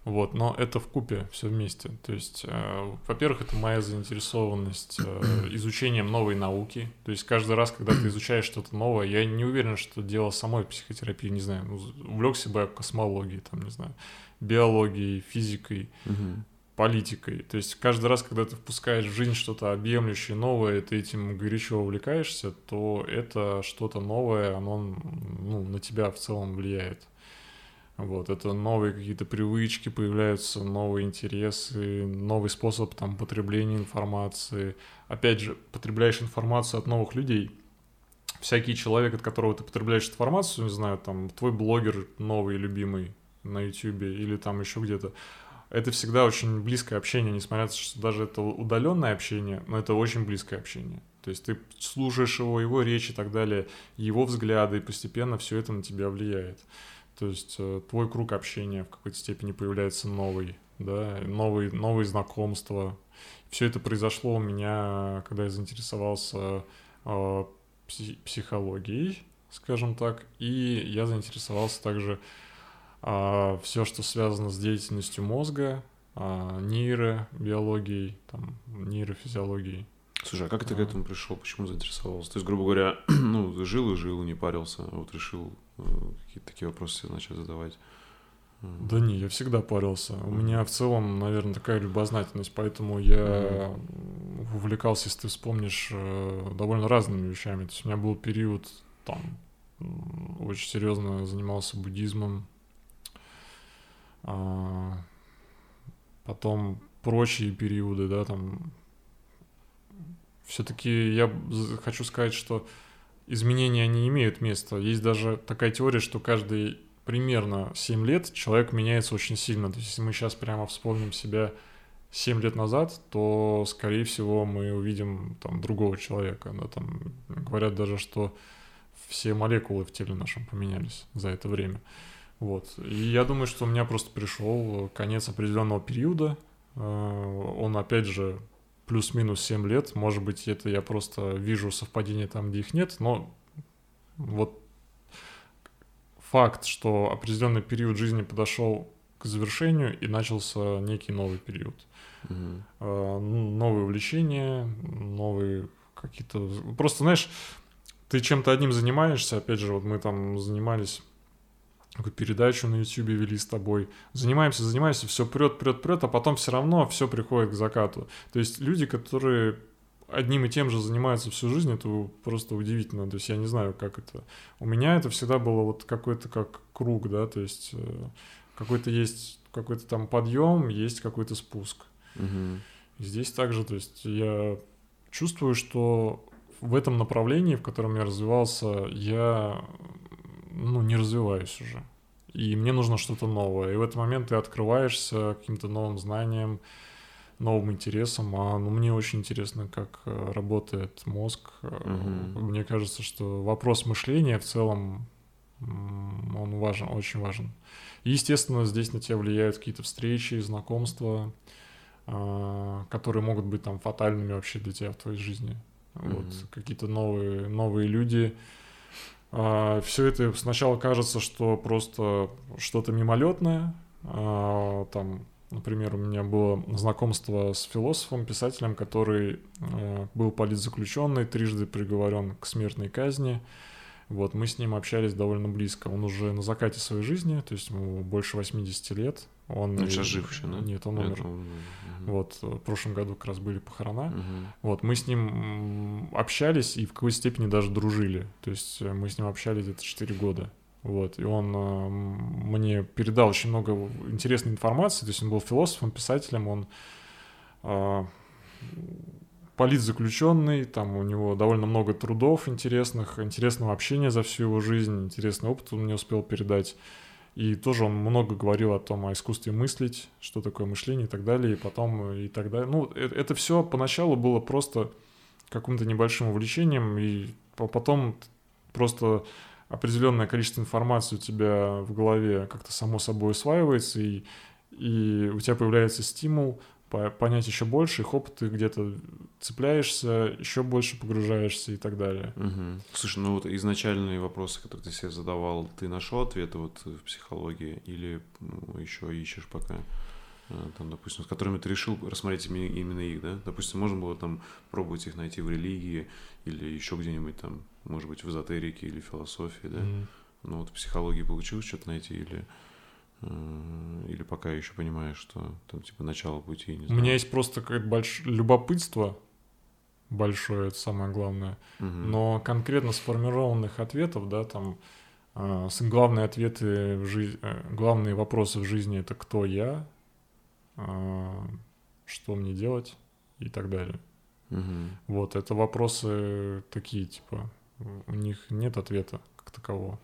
Вот, но это вкупе, все вместе. То есть, э, во-первых, это моя заинтересованность э, изучением новой науки. То есть каждый раз, когда ты изучаешь что-то новое, я не уверен, что дело самой психотерапии, не знаю, ну, увлекся бы я космологией, там, не знаю, биологией, физикой, угу. политикой. То есть каждый раз, когда ты впускаешь в жизнь что-то объемлющее, новое, и ты этим горячо увлекаешься, то это что-то новое, оно, ну, на тебя в целом влияет. Вот, это новые какие-то привычки появляются, новые интересы, новый способ там потребления информации. Опять же, потребляешь информацию от новых людей. Всякий человек, от которого ты потребляешь информацию, не знаю, там, твой блогер новый, любимый на YouTube или там еще где-то, это всегда очень близкое общение, несмотря на то, что даже это удаленное общение, но это очень близкое общение. То есть ты слушаешь его, его речь и так далее, его взгляды, и постепенно все это на тебя влияет. То есть твой круг общения в какой-то степени появляется новый, да, новые, новые знакомства. Все это произошло у меня, когда я заинтересовался э, психологией, скажем так, и я заинтересовался также э, все, что связано с деятельностью мозга, э, нейробиологией, там, нейрофизиологией. Слушай, а как ты к этому пришел? Почему заинтересовался? То есть, грубо говоря, ну, ты жил и жил, не парился, а вот решил какие-то такие вопросы себе начать задавать. Да не, я всегда парился. У меня в целом, наверное, такая любознательность, поэтому я увлекался, если ты вспомнишь, довольно разными вещами. То есть у меня был период, там, очень серьезно занимался буддизмом, потом прочие периоды, да, там... Все-таки я хочу сказать, что изменения не имеют места. Есть даже такая теория, что каждые примерно семь лет человек меняется очень сильно. То есть если мы сейчас прямо вспомним себя семь лет назад, то, скорее всего, мы увидим там другого человека. Да, там говорят даже, что все молекулы в теле нашем поменялись за это время. Вот. И я думаю, что у меня просто пришел конец определенного периода. Он, опять же... плюс-минус семь лет, может быть, это я просто вижу совпадение там, где их нет, но вот факт, что определенный период жизни подошел к завершению и начался некий новый период. Mm-hmm. Новые увлечения, новые какие-то... Просто, знаешь, ты чем-то одним занимаешься, опять же, вот мы там занимались... передачу на YouTube вели с тобой. Занимаемся, занимаемся, все прет, прет, прет, а потом все равно все приходит к закату. То есть люди, которые одним и тем же занимаются всю жизнь, это просто удивительно. То есть я не знаю, как это. У меня это всегда было вот какой-то как круг, да, то есть какой-то есть какой-то там подъем, есть какой-то спуск. Угу. Здесь также, то есть я чувствую, что в этом направлении, в котором я развивался, я... ну, не развиваюсь уже. И мне нужно что-то новое. И в этот момент ты открываешься каким-то новым знаниям, новым интересам. А ну, мне очень интересно, как работает мозг. Mm-hmm. Мне кажется, что вопрос мышления в целом, он важен, очень важен. И, естественно, здесь на тебя влияют какие-то встречи, знакомства, которые могут быть там фатальными вообще для тебя в твоей жизни. Mm-hmm. Вот, какие-то новые, новые люди... Все это сначала кажется, что просто что-то мимолетное. Там, например, у меня было знакомство с философом, писателем, который был политзаключенный, трижды приговорен к смертной казни. Вот, мы с ним общались довольно близко. Он уже на закате своей жизни, то есть ему больше восемьдесят лет. Он, он и... сейчас жив еще, да? Нет, он умер. Это... Вот, в прошлом году как раз были похорона. Угу. Вот, мы с ним общались и в какой-то степени даже дружили. То есть мы с ним общались где-то четыре года. Вот, и он мне передал очень много интересной информации. То есть он был философом, писателем, он политзаключенный, там у него довольно много трудов интересных, интересного общения за всю его жизнь, интересный опыт он мне успел передать. И тоже он много говорил о том, о искусстве мыслить, что такое мышление и так далее, и потом и так далее. Ну, это все поначалу было просто каким-то небольшим увлечением, и потом просто определенное количество информации у тебя в голове как-то само собой усваивается, и, и у тебя появляется стимул понять еще больше, и хоп, ты где-то цепляешься, еще больше погружаешься и так далее. Угу. Слушай, ну вот изначальные вопросы, которые ты себе задавал, ты нашел ответы вот в психологии или ну, еще ищешь пока? Там, допустим, с которыми ты решил рассмотреть именно их, да? Допустим, можно было там пробовать их найти в религии или еще где-нибудь там, может быть, в эзотерике или философии, да? Mm. Ну вот в психологии получилось что-то найти или... Или пока еще понимаешь, что там типа начало пути, не знаю. У меня есть просто какое-то больш... любопытство большое, это самое главное. Угу. Но конкретно сформированных ответов, да, там э, главные ответы в жи... главные вопросы в жизни — это кто я, э, что мне делать и так далее. Угу. Вот, это вопросы такие, типа, у них нет ответа как такового.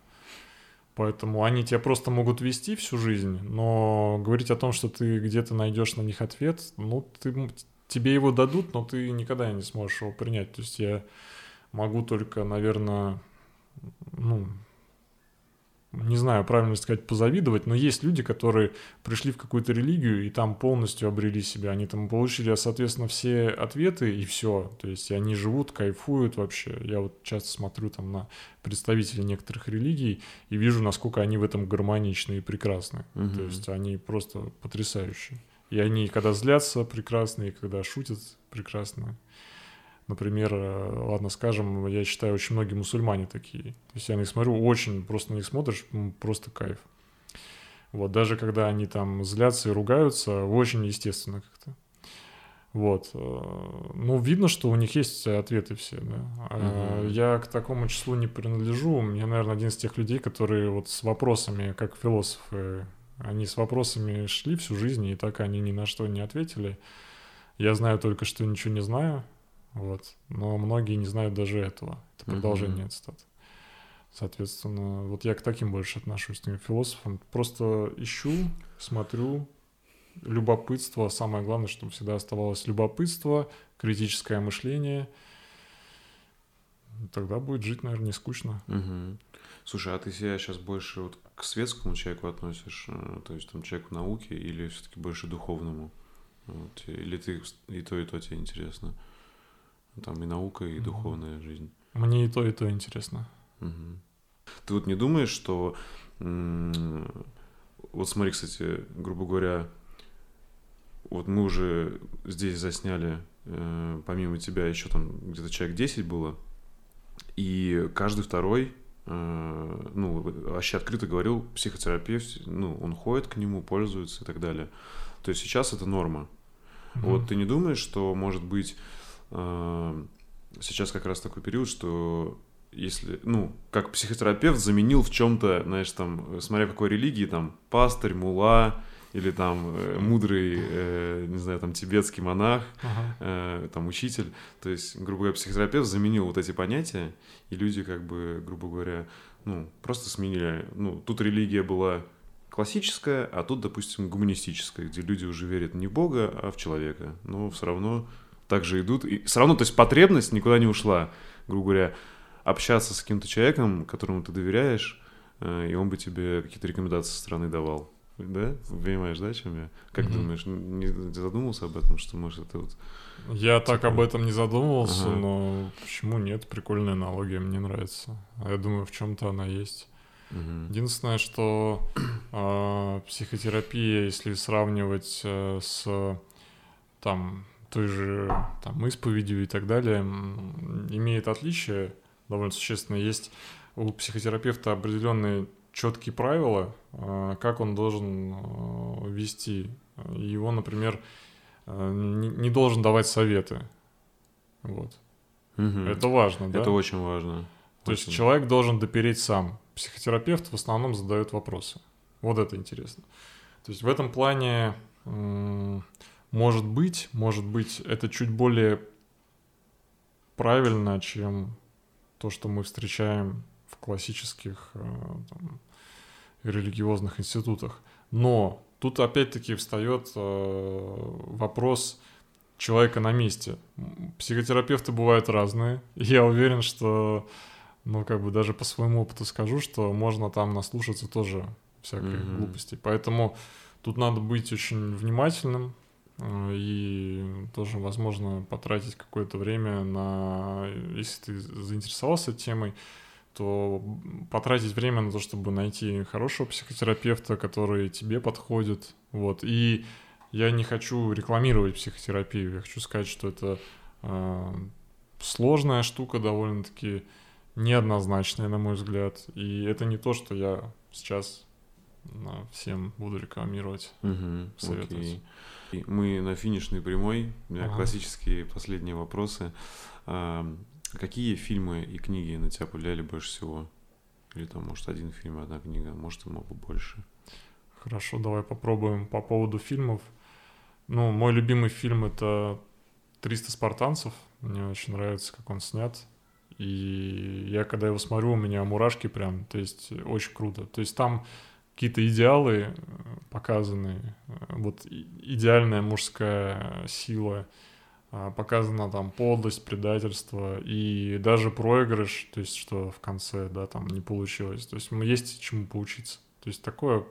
Поэтому они тебя просто могут вести всю жизнь, но говорить о том, что ты где-то найдешь на них ответ, ну, ты, тебе его дадут, но ты никогда не сможешь его принять. То есть я могу только, наверное, ну, не знаю, правильно сказать, позавидовать, но есть люди, которые пришли в какую-то религию и там полностью обрели себя. Они там получили, соответственно, все ответы и все. То есть они живут, кайфуют вообще. Я вот часто смотрю там на представителей некоторых религий и вижу, насколько они в этом гармоничны и прекрасны. Угу. То есть они просто потрясающие. И они, когда злятся, прекрасно, и когда шутят, прекрасно. Например, ладно, скажем, я считаю, очень многие мусульмане такие. То есть я на них смотрю, очень просто на них смотришь, просто кайф. Вот, даже когда они там злятся и ругаются, очень естественно как-то. Вот. Ну, видно, что у них есть ответы все, да. Mm-hmm. Я к такому числу не принадлежу. Я, наверное, один из тех людей, которые вот с вопросами, как философы, они с вопросами шли всю жизнь, и так они ни на что не ответили. Я знаю только, что ничего не знаю. Вот. Но многие не знают даже этого. Это продолжение uh-huh. цитаты. Соответственно, вот я к таким больше отношусь, к философам. Просто ищу, смотрю, любопытство. Самое главное, чтобы всегда оставалось любопытство, критическое мышление. Тогда будет жить, наверное, не скучно. Uh-huh. Слушай, а ты себя сейчас больше вот к светскому человеку относишь? То есть там человеку науки или все-таки больше духовному? Вот. Или ты и то, и то тебе интересно? Там и наука, и духовная жизнь. Мне и то, и то интересно. Угу. Ты вот не думаешь, что... Вот смотри, кстати, грубо говоря, вот мы уже здесь засняли, помимо тебя, еще там где-то человек десять было, и каждый второй, ну, вообще открыто говорил, психотерапевт, ну, он ходит к нему, пользуется и так далее. То есть сейчас это норма. Угу. Вот ты не думаешь, что, может быть... Сейчас как раз такой период, что если, ну, как психотерапевт заменил в чем-то, знаешь, там, смотря какой религии, там, пастырь, мулла или там мудрый, э, не знаю, там, тибетский монах, ага. э, там, учитель. То есть, грубо говоря, психотерапевт заменил вот эти понятия, и люди, как бы, грубо говоря, ну, просто сменили. Ну, тут религия была классическая, а тут, допустим, гуманистическая, где люди уже верят не в Бога, а в человека, но все равно... также идут, и все равно, то есть потребность никуда не ушла, грубо говоря, общаться с каким-то человеком, которому ты доверяешь, и он бы тебе какие-то рекомендации со стороны давал, да? Понимаешь, да, чем я? Как mm-hmm. думаешь, не задумывался об этом, что, может, это вот... Я так об этом не задумывался, ага. но почему нет? Прикольная аналогия, мне нравится. Я думаю, в чем-то она есть. Mm-hmm. Единственное, что э, психотерапия, если сравнивать э, с там... той же там, исповедью и так далее, имеет отличие довольно существенное. Есть у психотерапевта определенные четкие правила, как он должен вести. Его, например, не должен давать советы. Вот. Угу. Это важно, да? Это очень важно. То очень. Есть человек должен допереть сам. Психотерапевт в основном задает вопросы. Вот это интересно. То есть в этом плане... Может быть, может быть, это чуть более правильно, чем то, что мы встречаем в классических там, религиозных институтах. Но тут опять-таки встает вопрос человека на месте. Психотерапевты бывают разные. Я уверен, что, ну, как бы даже по своему опыту скажу, что можно там наслушаться тоже всякой mm-hmm. глупости. Поэтому тут надо быть очень внимательным и тоже, возможно, потратить какое-то время на... Если ты заинтересовался темой, то потратить время на то, чтобы найти хорошего психотерапевта, который тебе подходит. Вот. И я не хочу рекламировать психотерапию. Я хочу сказать, что это э, сложная штука, довольно-таки неоднозначная, на мой взгляд. И это не то, что я сейчас всем буду рекламировать, угу, советовать. Окей. Мы на финишной прямой. У меня ага. классические последние вопросы. А, какие фильмы и книги на тебя повлияли больше всего? Или там, может, один фильм, одна книга, может, и много больше? Хорошо, давай попробуем по поводу фильмов. Ну, мой любимый фильм — это «триста спартанцев». Мне очень нравится, как он снят. И я, когда его смотрю, у меня мурашки прям. То есть очень круто. То есть там какие-то идеалы показаны. Вот идеальная мужская сила. Показана там подлость, предательство. И даже проигрыш, то есть что в конце, да, там не получилось. То есть есть чему поучиться. То есть такое...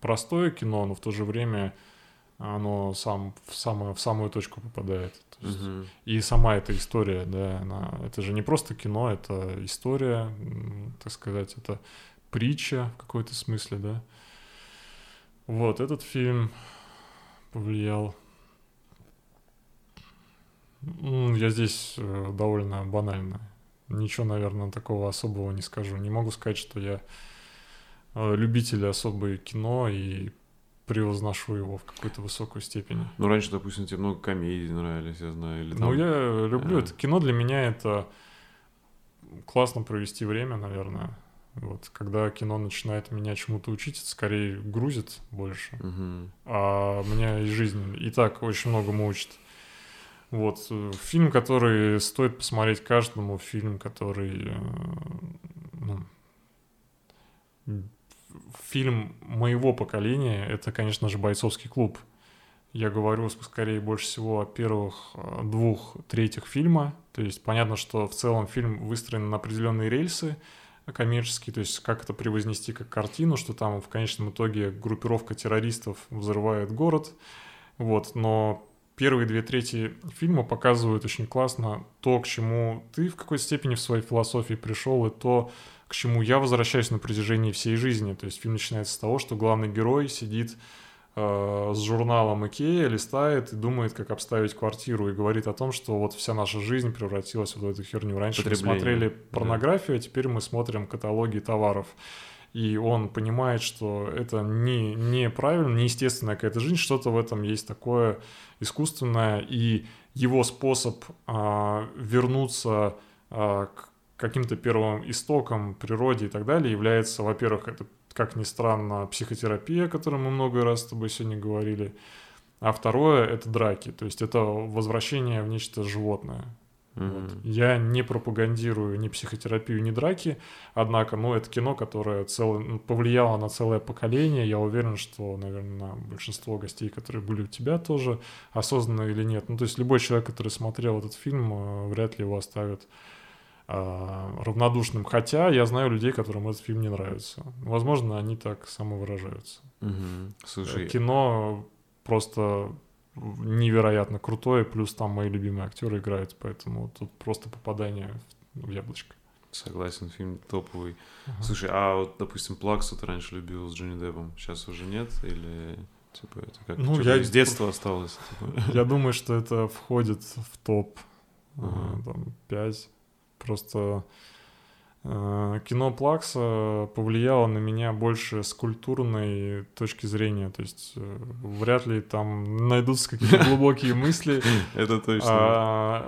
простое кино, но в то же время оно сам, в, самую, в самую точку попадает. То есть, угу. И сама эта история, да, она, это же не просто кино, это история, так сказать, это притча в какой-то смысле, да. Вот, этот фильм повлиял. Я здесь довольно банально. Ничего, наверное, такого особого не скажу. Не могу сказать, что я любители особое кино и превозношу его в какой-то высокой степени. Ну, раньше, допустим, тебе много комедий нравились, я знаю. Или там... Ну, я люблю а... это кино. Для меня это классно провести время, наверное. Вот. Когда кино начинает меня чему-то учить, это скорее грузит больше. Угу. А меня и жизнь и так очень многому учит. Вот. Фильм, который стоит посмотреть каждому, фильм, который... Ну, фильм моего поколения — это, конечно же, «Бойцовский клуб». Я говорю, скорее, больше всего о первых двух третьих фильма. То есть понятно, что в целом фильм выстроен на определенные рельсы коммерческие, то есть как это превознести как картину, что там в конечном итоге группировка террористов взрывает город. Вот. Но первые две трети фильма показывают очень классно то, к чему ты в какой-то степени в своей философии пришел, и то, к чему я возвращаюсь на протяжении всей жизни. То есть фильм начинается с того, что главный герой сидит э, с журналом Икея, листает и думает, как обставить квартиру, и говорит о том, что вот вся наша жизнь превратилась вот в эту херню. Раньше мы смотрели порнографию, да. А теперь мы смотрим каталоги товаров. И он понимает, что это не, неправильно, неестественная какая-то жизнь, что-то в этом есть такое искусственное, и его способ э, вернуться э, к каким-то первым истокам, природе и так далее, является, во-первых, это, как ни странно, психотерапия, о которой мы много раз с тобой сегодня говорили, а второе — это драки, то есть это возвращение в нечто животное. Mm-hmm. Вот. Я не пропагандирую ни психотерапию, ни драки, однако, ну, это кино, которое цел... повлияло на целое поколение, я уверен, что, наверное, большинство гостей, которые были у тебя тоже, осознанно или нет, ну, то есть любой человек, который смотрел этот фильм, вряд ли его оставит равнодушным, хотя я знаю людей, которым этот фильм не нравится. Возможно, они так самовыражаются. Угу. Слушай, кино просто невероятно крутое, плюс там мои любимые актеры играют, поэтому тут просто попадание в яблочко. Согласен, фильм топовый. Угу. Слушай, а вот, допустим, Плаксу ты раньше любил с Джонни Деппом, сейчас уже нет? Или... Типа, это как? Ну, я... с детства осталось? Я думаю, что это входит в топ пять. Просто э, кино Плакса повлияло на меня больше с культурной точки зрения. То есть э, вряд ли там найдутся какие-то глубокие мысли. Это точно.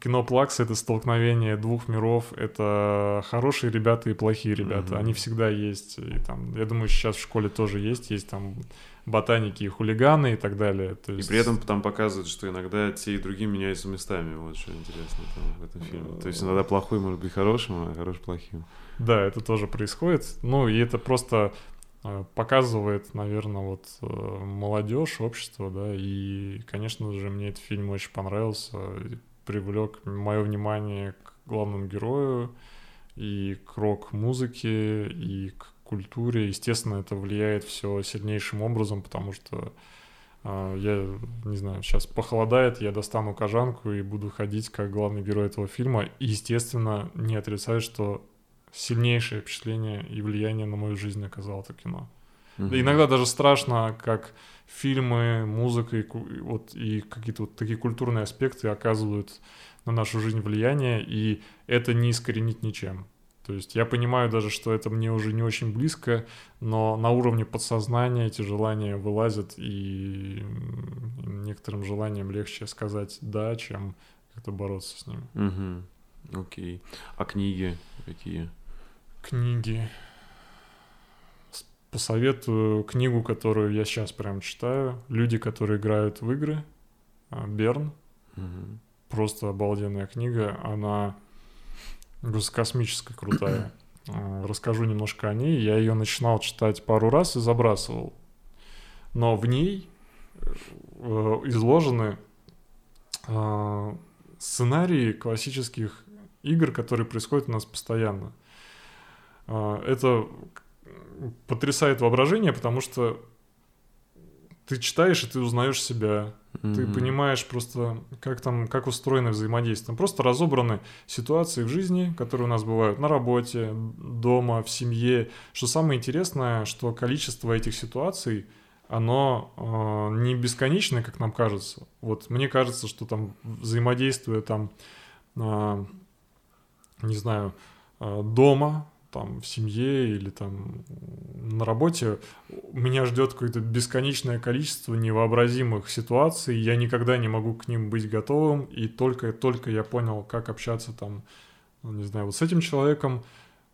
Кино Плакса — это столкновение двух миров. Это хорошие ребята и плохие ребята. Они всегда есть. И там, я думаю, сейчас в школе тоже есть. Есть там... ботаники и хулиганы и так далее. То есть... И при этом там показывают, что иногда те и другие меняются местами. Вот что интересно там в этом фильме. То есть иногда плохой может быть хорошим, а хороший плохим. Да, это тоже происходит. Ну и это просто показывает, наверное, вот молодежь, общество, да, и, конечно же, мне этот фильм очень понравился, привлек мое внимание к главному герою и к рок-музыке, и к культуре. Естественно, это влияет все сильнейшим образом, потому что я, не знаю, сейчас похолодает, я достану кожанку и буду ходить как главный герой этого фильма. И, естественно, не отрицаю, что сильнейшее впечатление и влияние на мою жизнь оказало это кино. Угу. Да, иногда даже страшно, как фильмы, музыка и, вот, и какие-то вот такие культурные аспекты оказывают на нашу жизнь влияние, и это не искоренить ничем. То есть я понимаю даже, что это мне уже не очень близко, но на уровне подсознания эти желания вылазят, и некоторым желаниям легче сказать «да», чем как-то бороться с ними. Угу. Окей. А книги какие? Книги. Посоветую книгу, которую я сейчас прям читаю. «Люди, которые играют в игры». Берн. Угу. Просто обалденная книга. Она... космическая, крутая. Расскажу немножко о ней. Я ее начинал читать пару раз и забрасывал. Но в ней изложены сценарии классических игр, которые происходят у нас постоянно. Это потрясает воображение, потому что ты читаешь, и ты узнаешь себя. Mm-hmm. Ты понимаешь просто, как там, как устроено взаимодействие. Там просто разобраны ситуации в жизни, которые у нас бывают на работе, дома, в семье. Что самое интересное, что количество этих ситуаций, оно э, не бесконечное, как нам кажется. Вот мне кажется, что там взаимодействие там, э, не знаю, э, дома, там, в семье или там на работе, меня ждет какое-то бесконечное количество невообразимых ситуаций, я никогда не могу к ним быть готовым, и только-только я понял, как общаться там, не знаю, вот с этим человеком,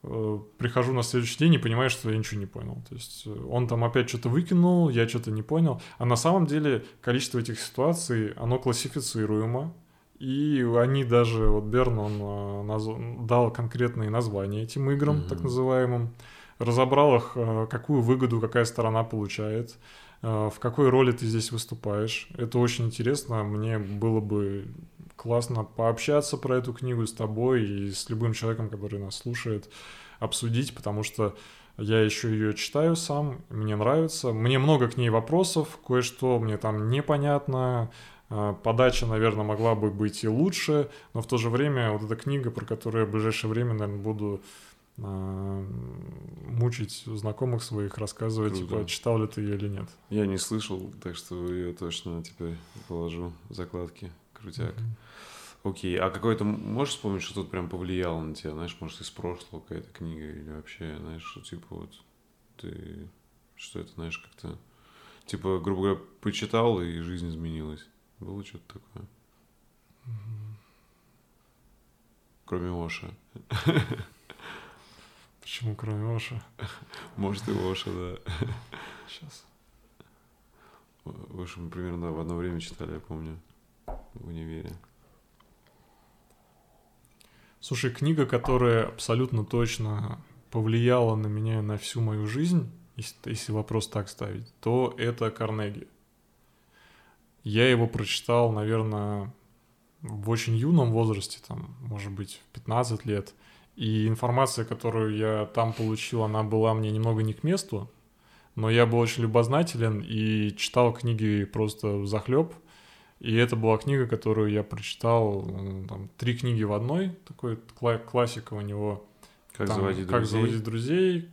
э, прихожу на следующий день и понимаю, что я ничего не понял. То есть он там опять что-то выкинул, я что-то не понял, а на самом деле количество этих ситуаций, оно классифицируемо, и они даже, вот Берн, он наз... дал конкретные названия этим играм, mm-hmm. так называемым, разобрал их, какую выгоду какая сторона получает, в какой роли ты здесь выступаешь. Это очень интересно, мне было бы классно пообщаться про эту книгу с тобой и с любым человеком, который нас слушает, обсудить, потому что я еще ее читаю сам, мне нравится, мне много к ней вопросов, кое-что мне там непонятно, подача, наверное, могла бы быть и лучше, но в то же время вот эта книга, про которую я в ближайшее время, наверное, буду э, мучить знакомых своих, рассказывать, Круто. Типа, читал ли ты ее или нет. Я не слышал, так что ее точно теперь положу в закладки. Крутяк. Mm-hmm. Окей, а какой-то, можешь вспомнить, что тут прям повлияло на тебя, знаешь, может, из прошлого какая-то книга или вообще, знаешь, что типа вот ты, что это, знаешь, как-то, типа, грубо говоря, почитал и жизнь изменилась. Было что-то такое? Кроме Оши. Почему кроме Оши? Может, и Оши, да. Сейчас. Оши мы примерно в одно время читали, я помню, в универе. Слушай, книга, которая абсолютно точно повлияла на меня и на всю мою жизнь, если, если вопрос так ставить, то это «Карнеги». Я его прочитал, наверное, в очень юном возрасте, там, может быть, в пятнадцать лет. И информация, которую я там получил, она была мне немного не к месту, но я был очень любознателен и читал книги просто взахлёб. И это была книга, которую я прочитал, там, три книги в одной, такой классика у него. Как там, заводить как друзей. Как заводить друзей.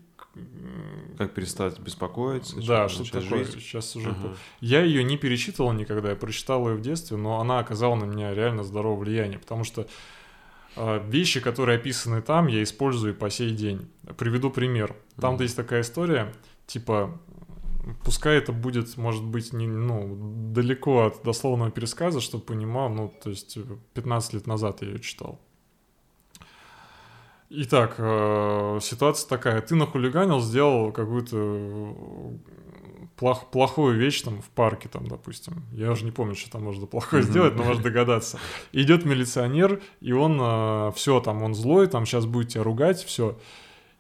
Как перестать беспокоиться? Да, что-то такое. Сейчас уже... ага. Я ее не перечитывал никогда, я прочитал ее в детстве, но она оказала на меня реально здоровое влияние, потому что э, вещи, которые описаны там, я использую по сей день. Приведу пример. Там-то mm. есть такая история, типа, пускай это будет, может быть, не, ну, далеко от дословного пересказа, чтобы понимал, ну, то есть пятнадцать лет назад я ее читал. Итак, ситуация такая. Ты нахулиганил, сделал какую-то плох, плохую вещь там в парке, там, допустим. Я уже не помню, что там можно плохое сделать, но можно догадаться. Идет милиционер, и он все, там, он злой, там, сейчас будет тебя ругать, все.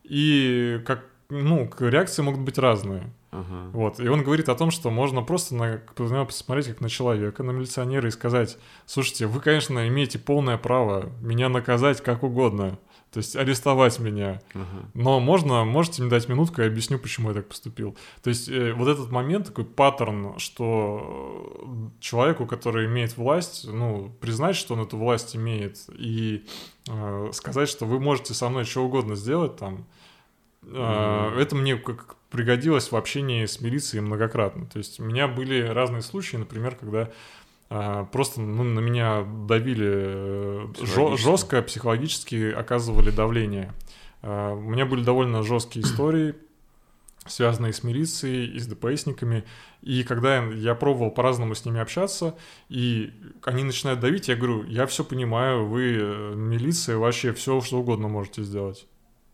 И как ну, реакции могут быть разные. Ага. Вот. И он говорит о том, что можно просто на, на, посмотреть как на человека, на милиционера и сказать: слушайте, вы, конечно, имеете полное право меня наказать как угодно, то есть арестовать меня, ага. но можно, можете мне дать минутку, я объясню, почему я так поступил. То есть э, вот этот момент, такой паттерн, что человеку, который имеет власть, ну, признать, что он эту власть имеет, и э, сказать, что вы можете со мной что угодно сделать там, mm-hmm. это мне как пригодилось в общении с милицией многократно. То есть у меня были разные случаи, например, когда а, просто ну, на меня давили психологически. жестко, психологически оказывали давление. А, у меня были довольно жесткие истории, связанные с милицией и с ДПСниками. И когда я пробовал по-разному с ними общаться, и они начинают давить, я говорю: я все понимаю, вы милиция, вообще все, что угодно можете сделать.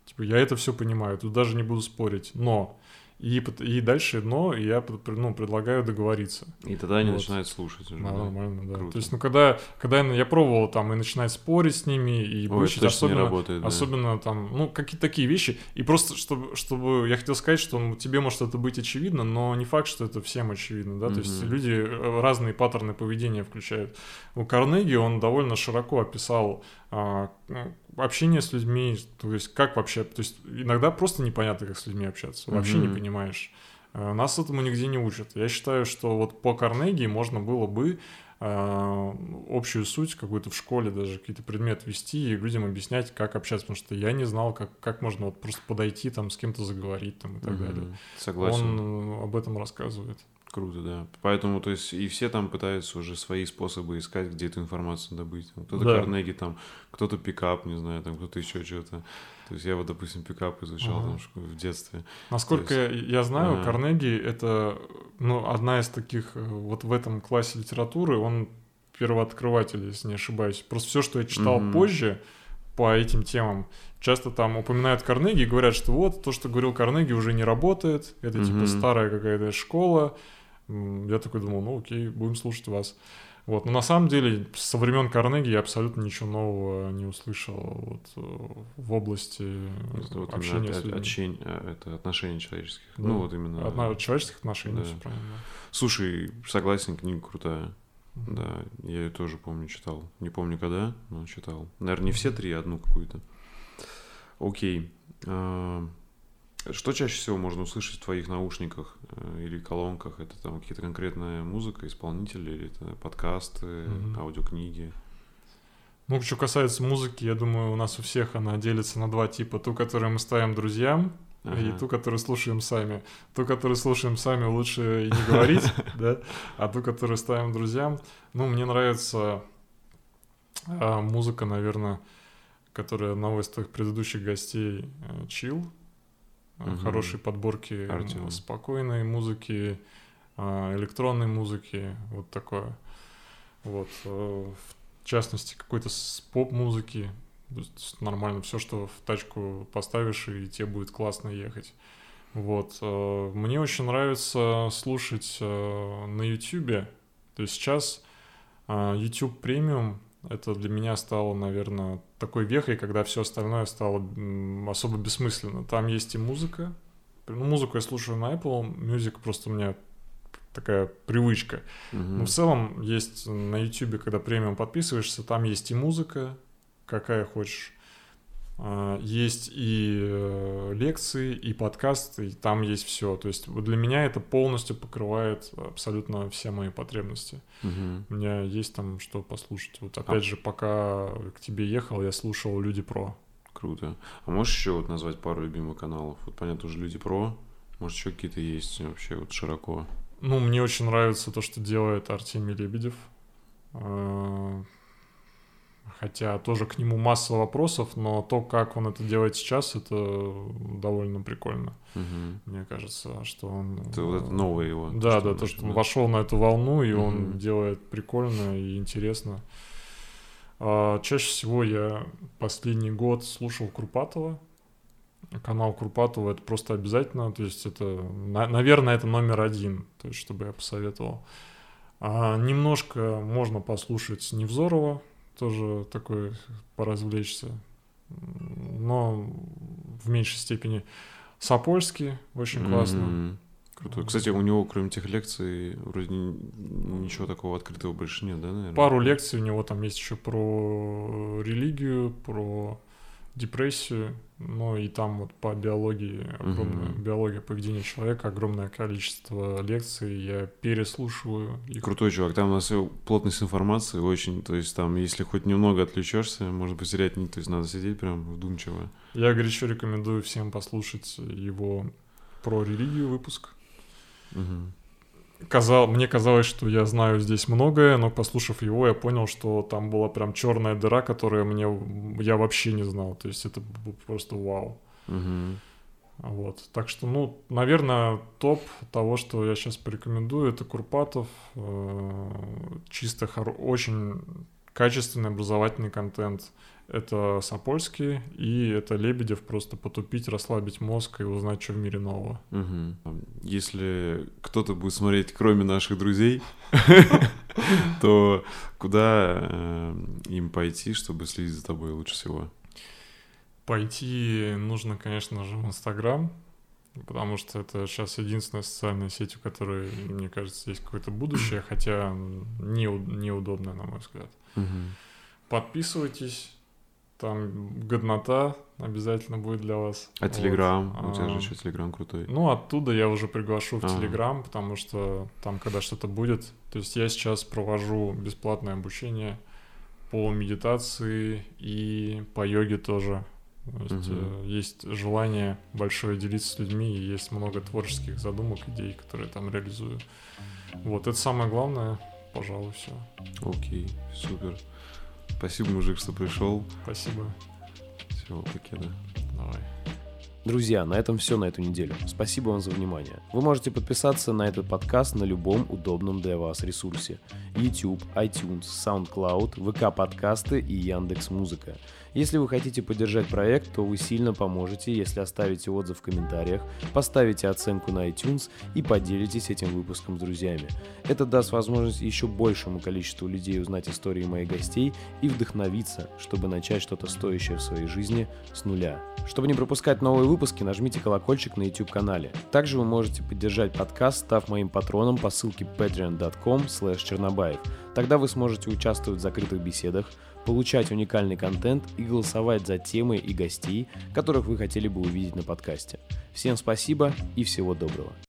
Типа, я это все понимаю, тут даже не буду спорить, но... И, и дальше «но», и я ну, предлагаю договориться. И тогда они вот. начинают слушать уже. А, да? Нормально, да. Круто. То есть, ну, когда, когда я пробовал там и начинать спорить с ними, и бычить, особенно, работает, да. особенно там, ну, какие-то такие вещи. И просто, чтобы, чтобы я хотел сказать, что ну, тебе может это быть очевидно, но не факт, что это всем очевидно, да. Mm-hmm. То есть люди разные паттерны поведения включают. У Карнеги он довольно широко описал а, общение с людьми, то есть как вообще, то есть иногда просто непонятно, как с людьми общаться, вообще mm-hmm. не понимаешь. Нас этому нигде не учат. Я считаю, что вот по Карнеги можно было бы э, общую суть какую-то в школе, даже какие-то предметы вести и людям объяснять, как общаться, потому что я не знал, как, как можно вот просто подойти, там, с кем-то заговорить там, и так mm-hmm. далее. Согласен. Он об этом рассказывает. Круто, да. Поэтому, то есть, и все там пытаются уже свои способы искать, где эту информацию добыть. Кто-то да. Карнеги, там, кто-то пикап, не знаю, там, кто-то еще что-то. То есть, я вот, допустим, пикап изучал ага. там, в детстве. Насколько есть... я знаю, ага. Карнеги — это, ну, одна из таких, вот в этом классе литературы, он первооткрыватель, если не ошибаюсь. Просто все, что я читал mm-hmm. позже по этим темам, часто там упоминают Карнеги и говорят, что вот, то, что говорил Карнеги, уже не работает, это, mm-hmm. типа, старая какая-то школа. Я такой думал, ну окей, будем слушать вас. Вот. Но на самом деле со времен Карнеги я абсолютно ничего нового не услышал вот, в области вот общения с людьми. Отчень, это отношений человеческих. Да. Ну вот именно. Одно, человеческих отношений, да. все правильно. Да. Слушай, согласен, книга крутая. Mm-hmm. Да, я ее тоже, помню, читал. Не помню когда, но читал. Наверное, не все три, а одну какую-то. Окей. Что чаще всего можно услышать в твоих наушниках или колонках? Это там какие-то конкретная музыка, исполнители, или это подкасты, mm-hmm. аудиокниги? Ну, что касается музыки, я думаю, у нас у всех она делится на два типа. Ту, которую мы ставим друзьям, ага. и ту, которую слушаем сами. Ту, которую слушаем сами, лучше и не говорить, да? А ту, которую ставим друзьям. Ну, мне нравится музыка, наверное, которая одного из твоих предыдущих гостей «Чилл». Хорошие uh-huh. подборки Артема. Спокойной музыки, электронной музыки, вот такое. Вот. В частности, какой-то поп-музыки. Нормально, все, что в тачку поставишь, и тебе будет классно ехать. Вот. Мне очень нравится слушать на YouTube. То есть сейчас YouTube Premium. Это для меня стало, наверное, такой вехой, когда все остальное стало особо бессмысленно. Там есть и музыка. Ну, музыку я слушаю на Apple Music, просто у меня такая привычка. Uh-huh. Но в целом есть на YouTube, когда премиум подписываешься, там есть и музыка, какая хочешь. Есть и лекции, и подкасты, и там есть все. То есть для меня это полностью покрывает абсолютно все мои потребности. Угу. У меня есть там что послушать. Вот опять а... же, пока к тебе ехал, я слушал «Люди Про». Круто. А можешь еще вот назвать пару любимых каналов? Вот понятно уже «Люди Про». Может, еще какие-то есть вообще вот широко? Ну, мне очень нравится то, что делает Артемий Лебедев. Хотя тоже к нему масса вопросов, но то, как он это делает сейчас, это довольно прикольно. Угу. Мне кажется, что он... Это вот это новое его. Да, то, да, то, что он, он вошел на эту волну, и угу. он делает прикольно и интересно. А, чаще всего я последний год слушал Крупатова. Канал Крупатова — это просто обязательно. То есть это, наверное, это номер один, то есть, чтобы я посоветовал. А, немножко можно послушать Невзорова. Тоже такой поразвлечься, но в меньшей степени. Сапольский, очень mm-hmm. классно. Круто. Кстати, у него, кроме тех лекций, вроде ничего такого открытого больше нет, да, наверное? Пару лекций у него там есть еще про религию, про депрессию, ну и там вот по биологии, огромная угу. биология поведения человека, огромное количество лекций, я переслушиваю их. Крутой чувак, там у нас плотность информации очень, то есть там, если хоть немного отвлечешься, можно потерять нить, то есть надо сидеть прям вдумчиво. Я горячо рекомендую всем послушать его про религию выпуск. Угу. Казал, мне казалось, что я знаю здесь многое, но послушав его, я понял, что там была прям черная дыра, которую мне, я вообще не знал. То есть это просто вау. Угу. Вот. Так что, ну, наверное, топ того, что я сейчас порекомендую, это Крупатов. Чисто хоро- очень качественный образовательный контент. Это Сапольский, и это Лебедев, просто потупить, расслабить мозг и узнать, что в мире нового. Угу. Если кто-то будет смотреть, кроме наших друзей, то куда им пойти, чтобы следить за тобой лучше всего? Пойти нужно, конечно же, в Инстаграм, потому что это сейчас единственная социальная сеть, у которой, мне кажется, есть какое-то будущее, хотя неудобное, на мой взгляд. Подписывайтесь. Там годнота обязательно будет для вас. А Телеграм? Вот. У тебя же еще Телеграм крутой. Ну, оттуда я уже приглашу в Телеграм, потому что там, когда что-то будет... То есть я сейчас провожу бесплатное обучение по медитации и по йоге тоже. То есть, угу. есть желание большое делиться с людьми, и есть много творческих задумок, идей, которые я там реализую. Вот, это самое главное. Пожалуй, все. Окей, супер. Спасибо, мужик, что пришел. Спасибо. Всего, покеда. Давай. Друзья, на этом все на эту неделю. Спасибо вам за внимание. Вы можете подписаться на этот подкаст на любом удобном для вас ресурсе. YouTube, iTunes, SoundCloud, ВК-подкасты и Яндекс.Музыка. Если вы хотите поддержать проект, то вы сильно поможете, если оставите отзыв в комментариях, поставите оценку на iTunes и поделитесь этим выпуском с друзьями. Это даст возможность еще большему количеству людей узнать истории моих гостей и вдохновиться, чтобы начать что-то стоящее в своей жизни с нуля. Чтобы не пропускать новые выпуски, нажмите колокольчик на YouTube-канале. Также вы можете поддержать подкаст, став моим патроном по ссылке патреон точка ком слэш чернобаев. Тогда вы сможете участвовать в закрытых беседах, получать уникальный контент и голосовать за темы и гостей, которых вы хотели бы увидеть на подкасте. Всем спасибо и всего доброго.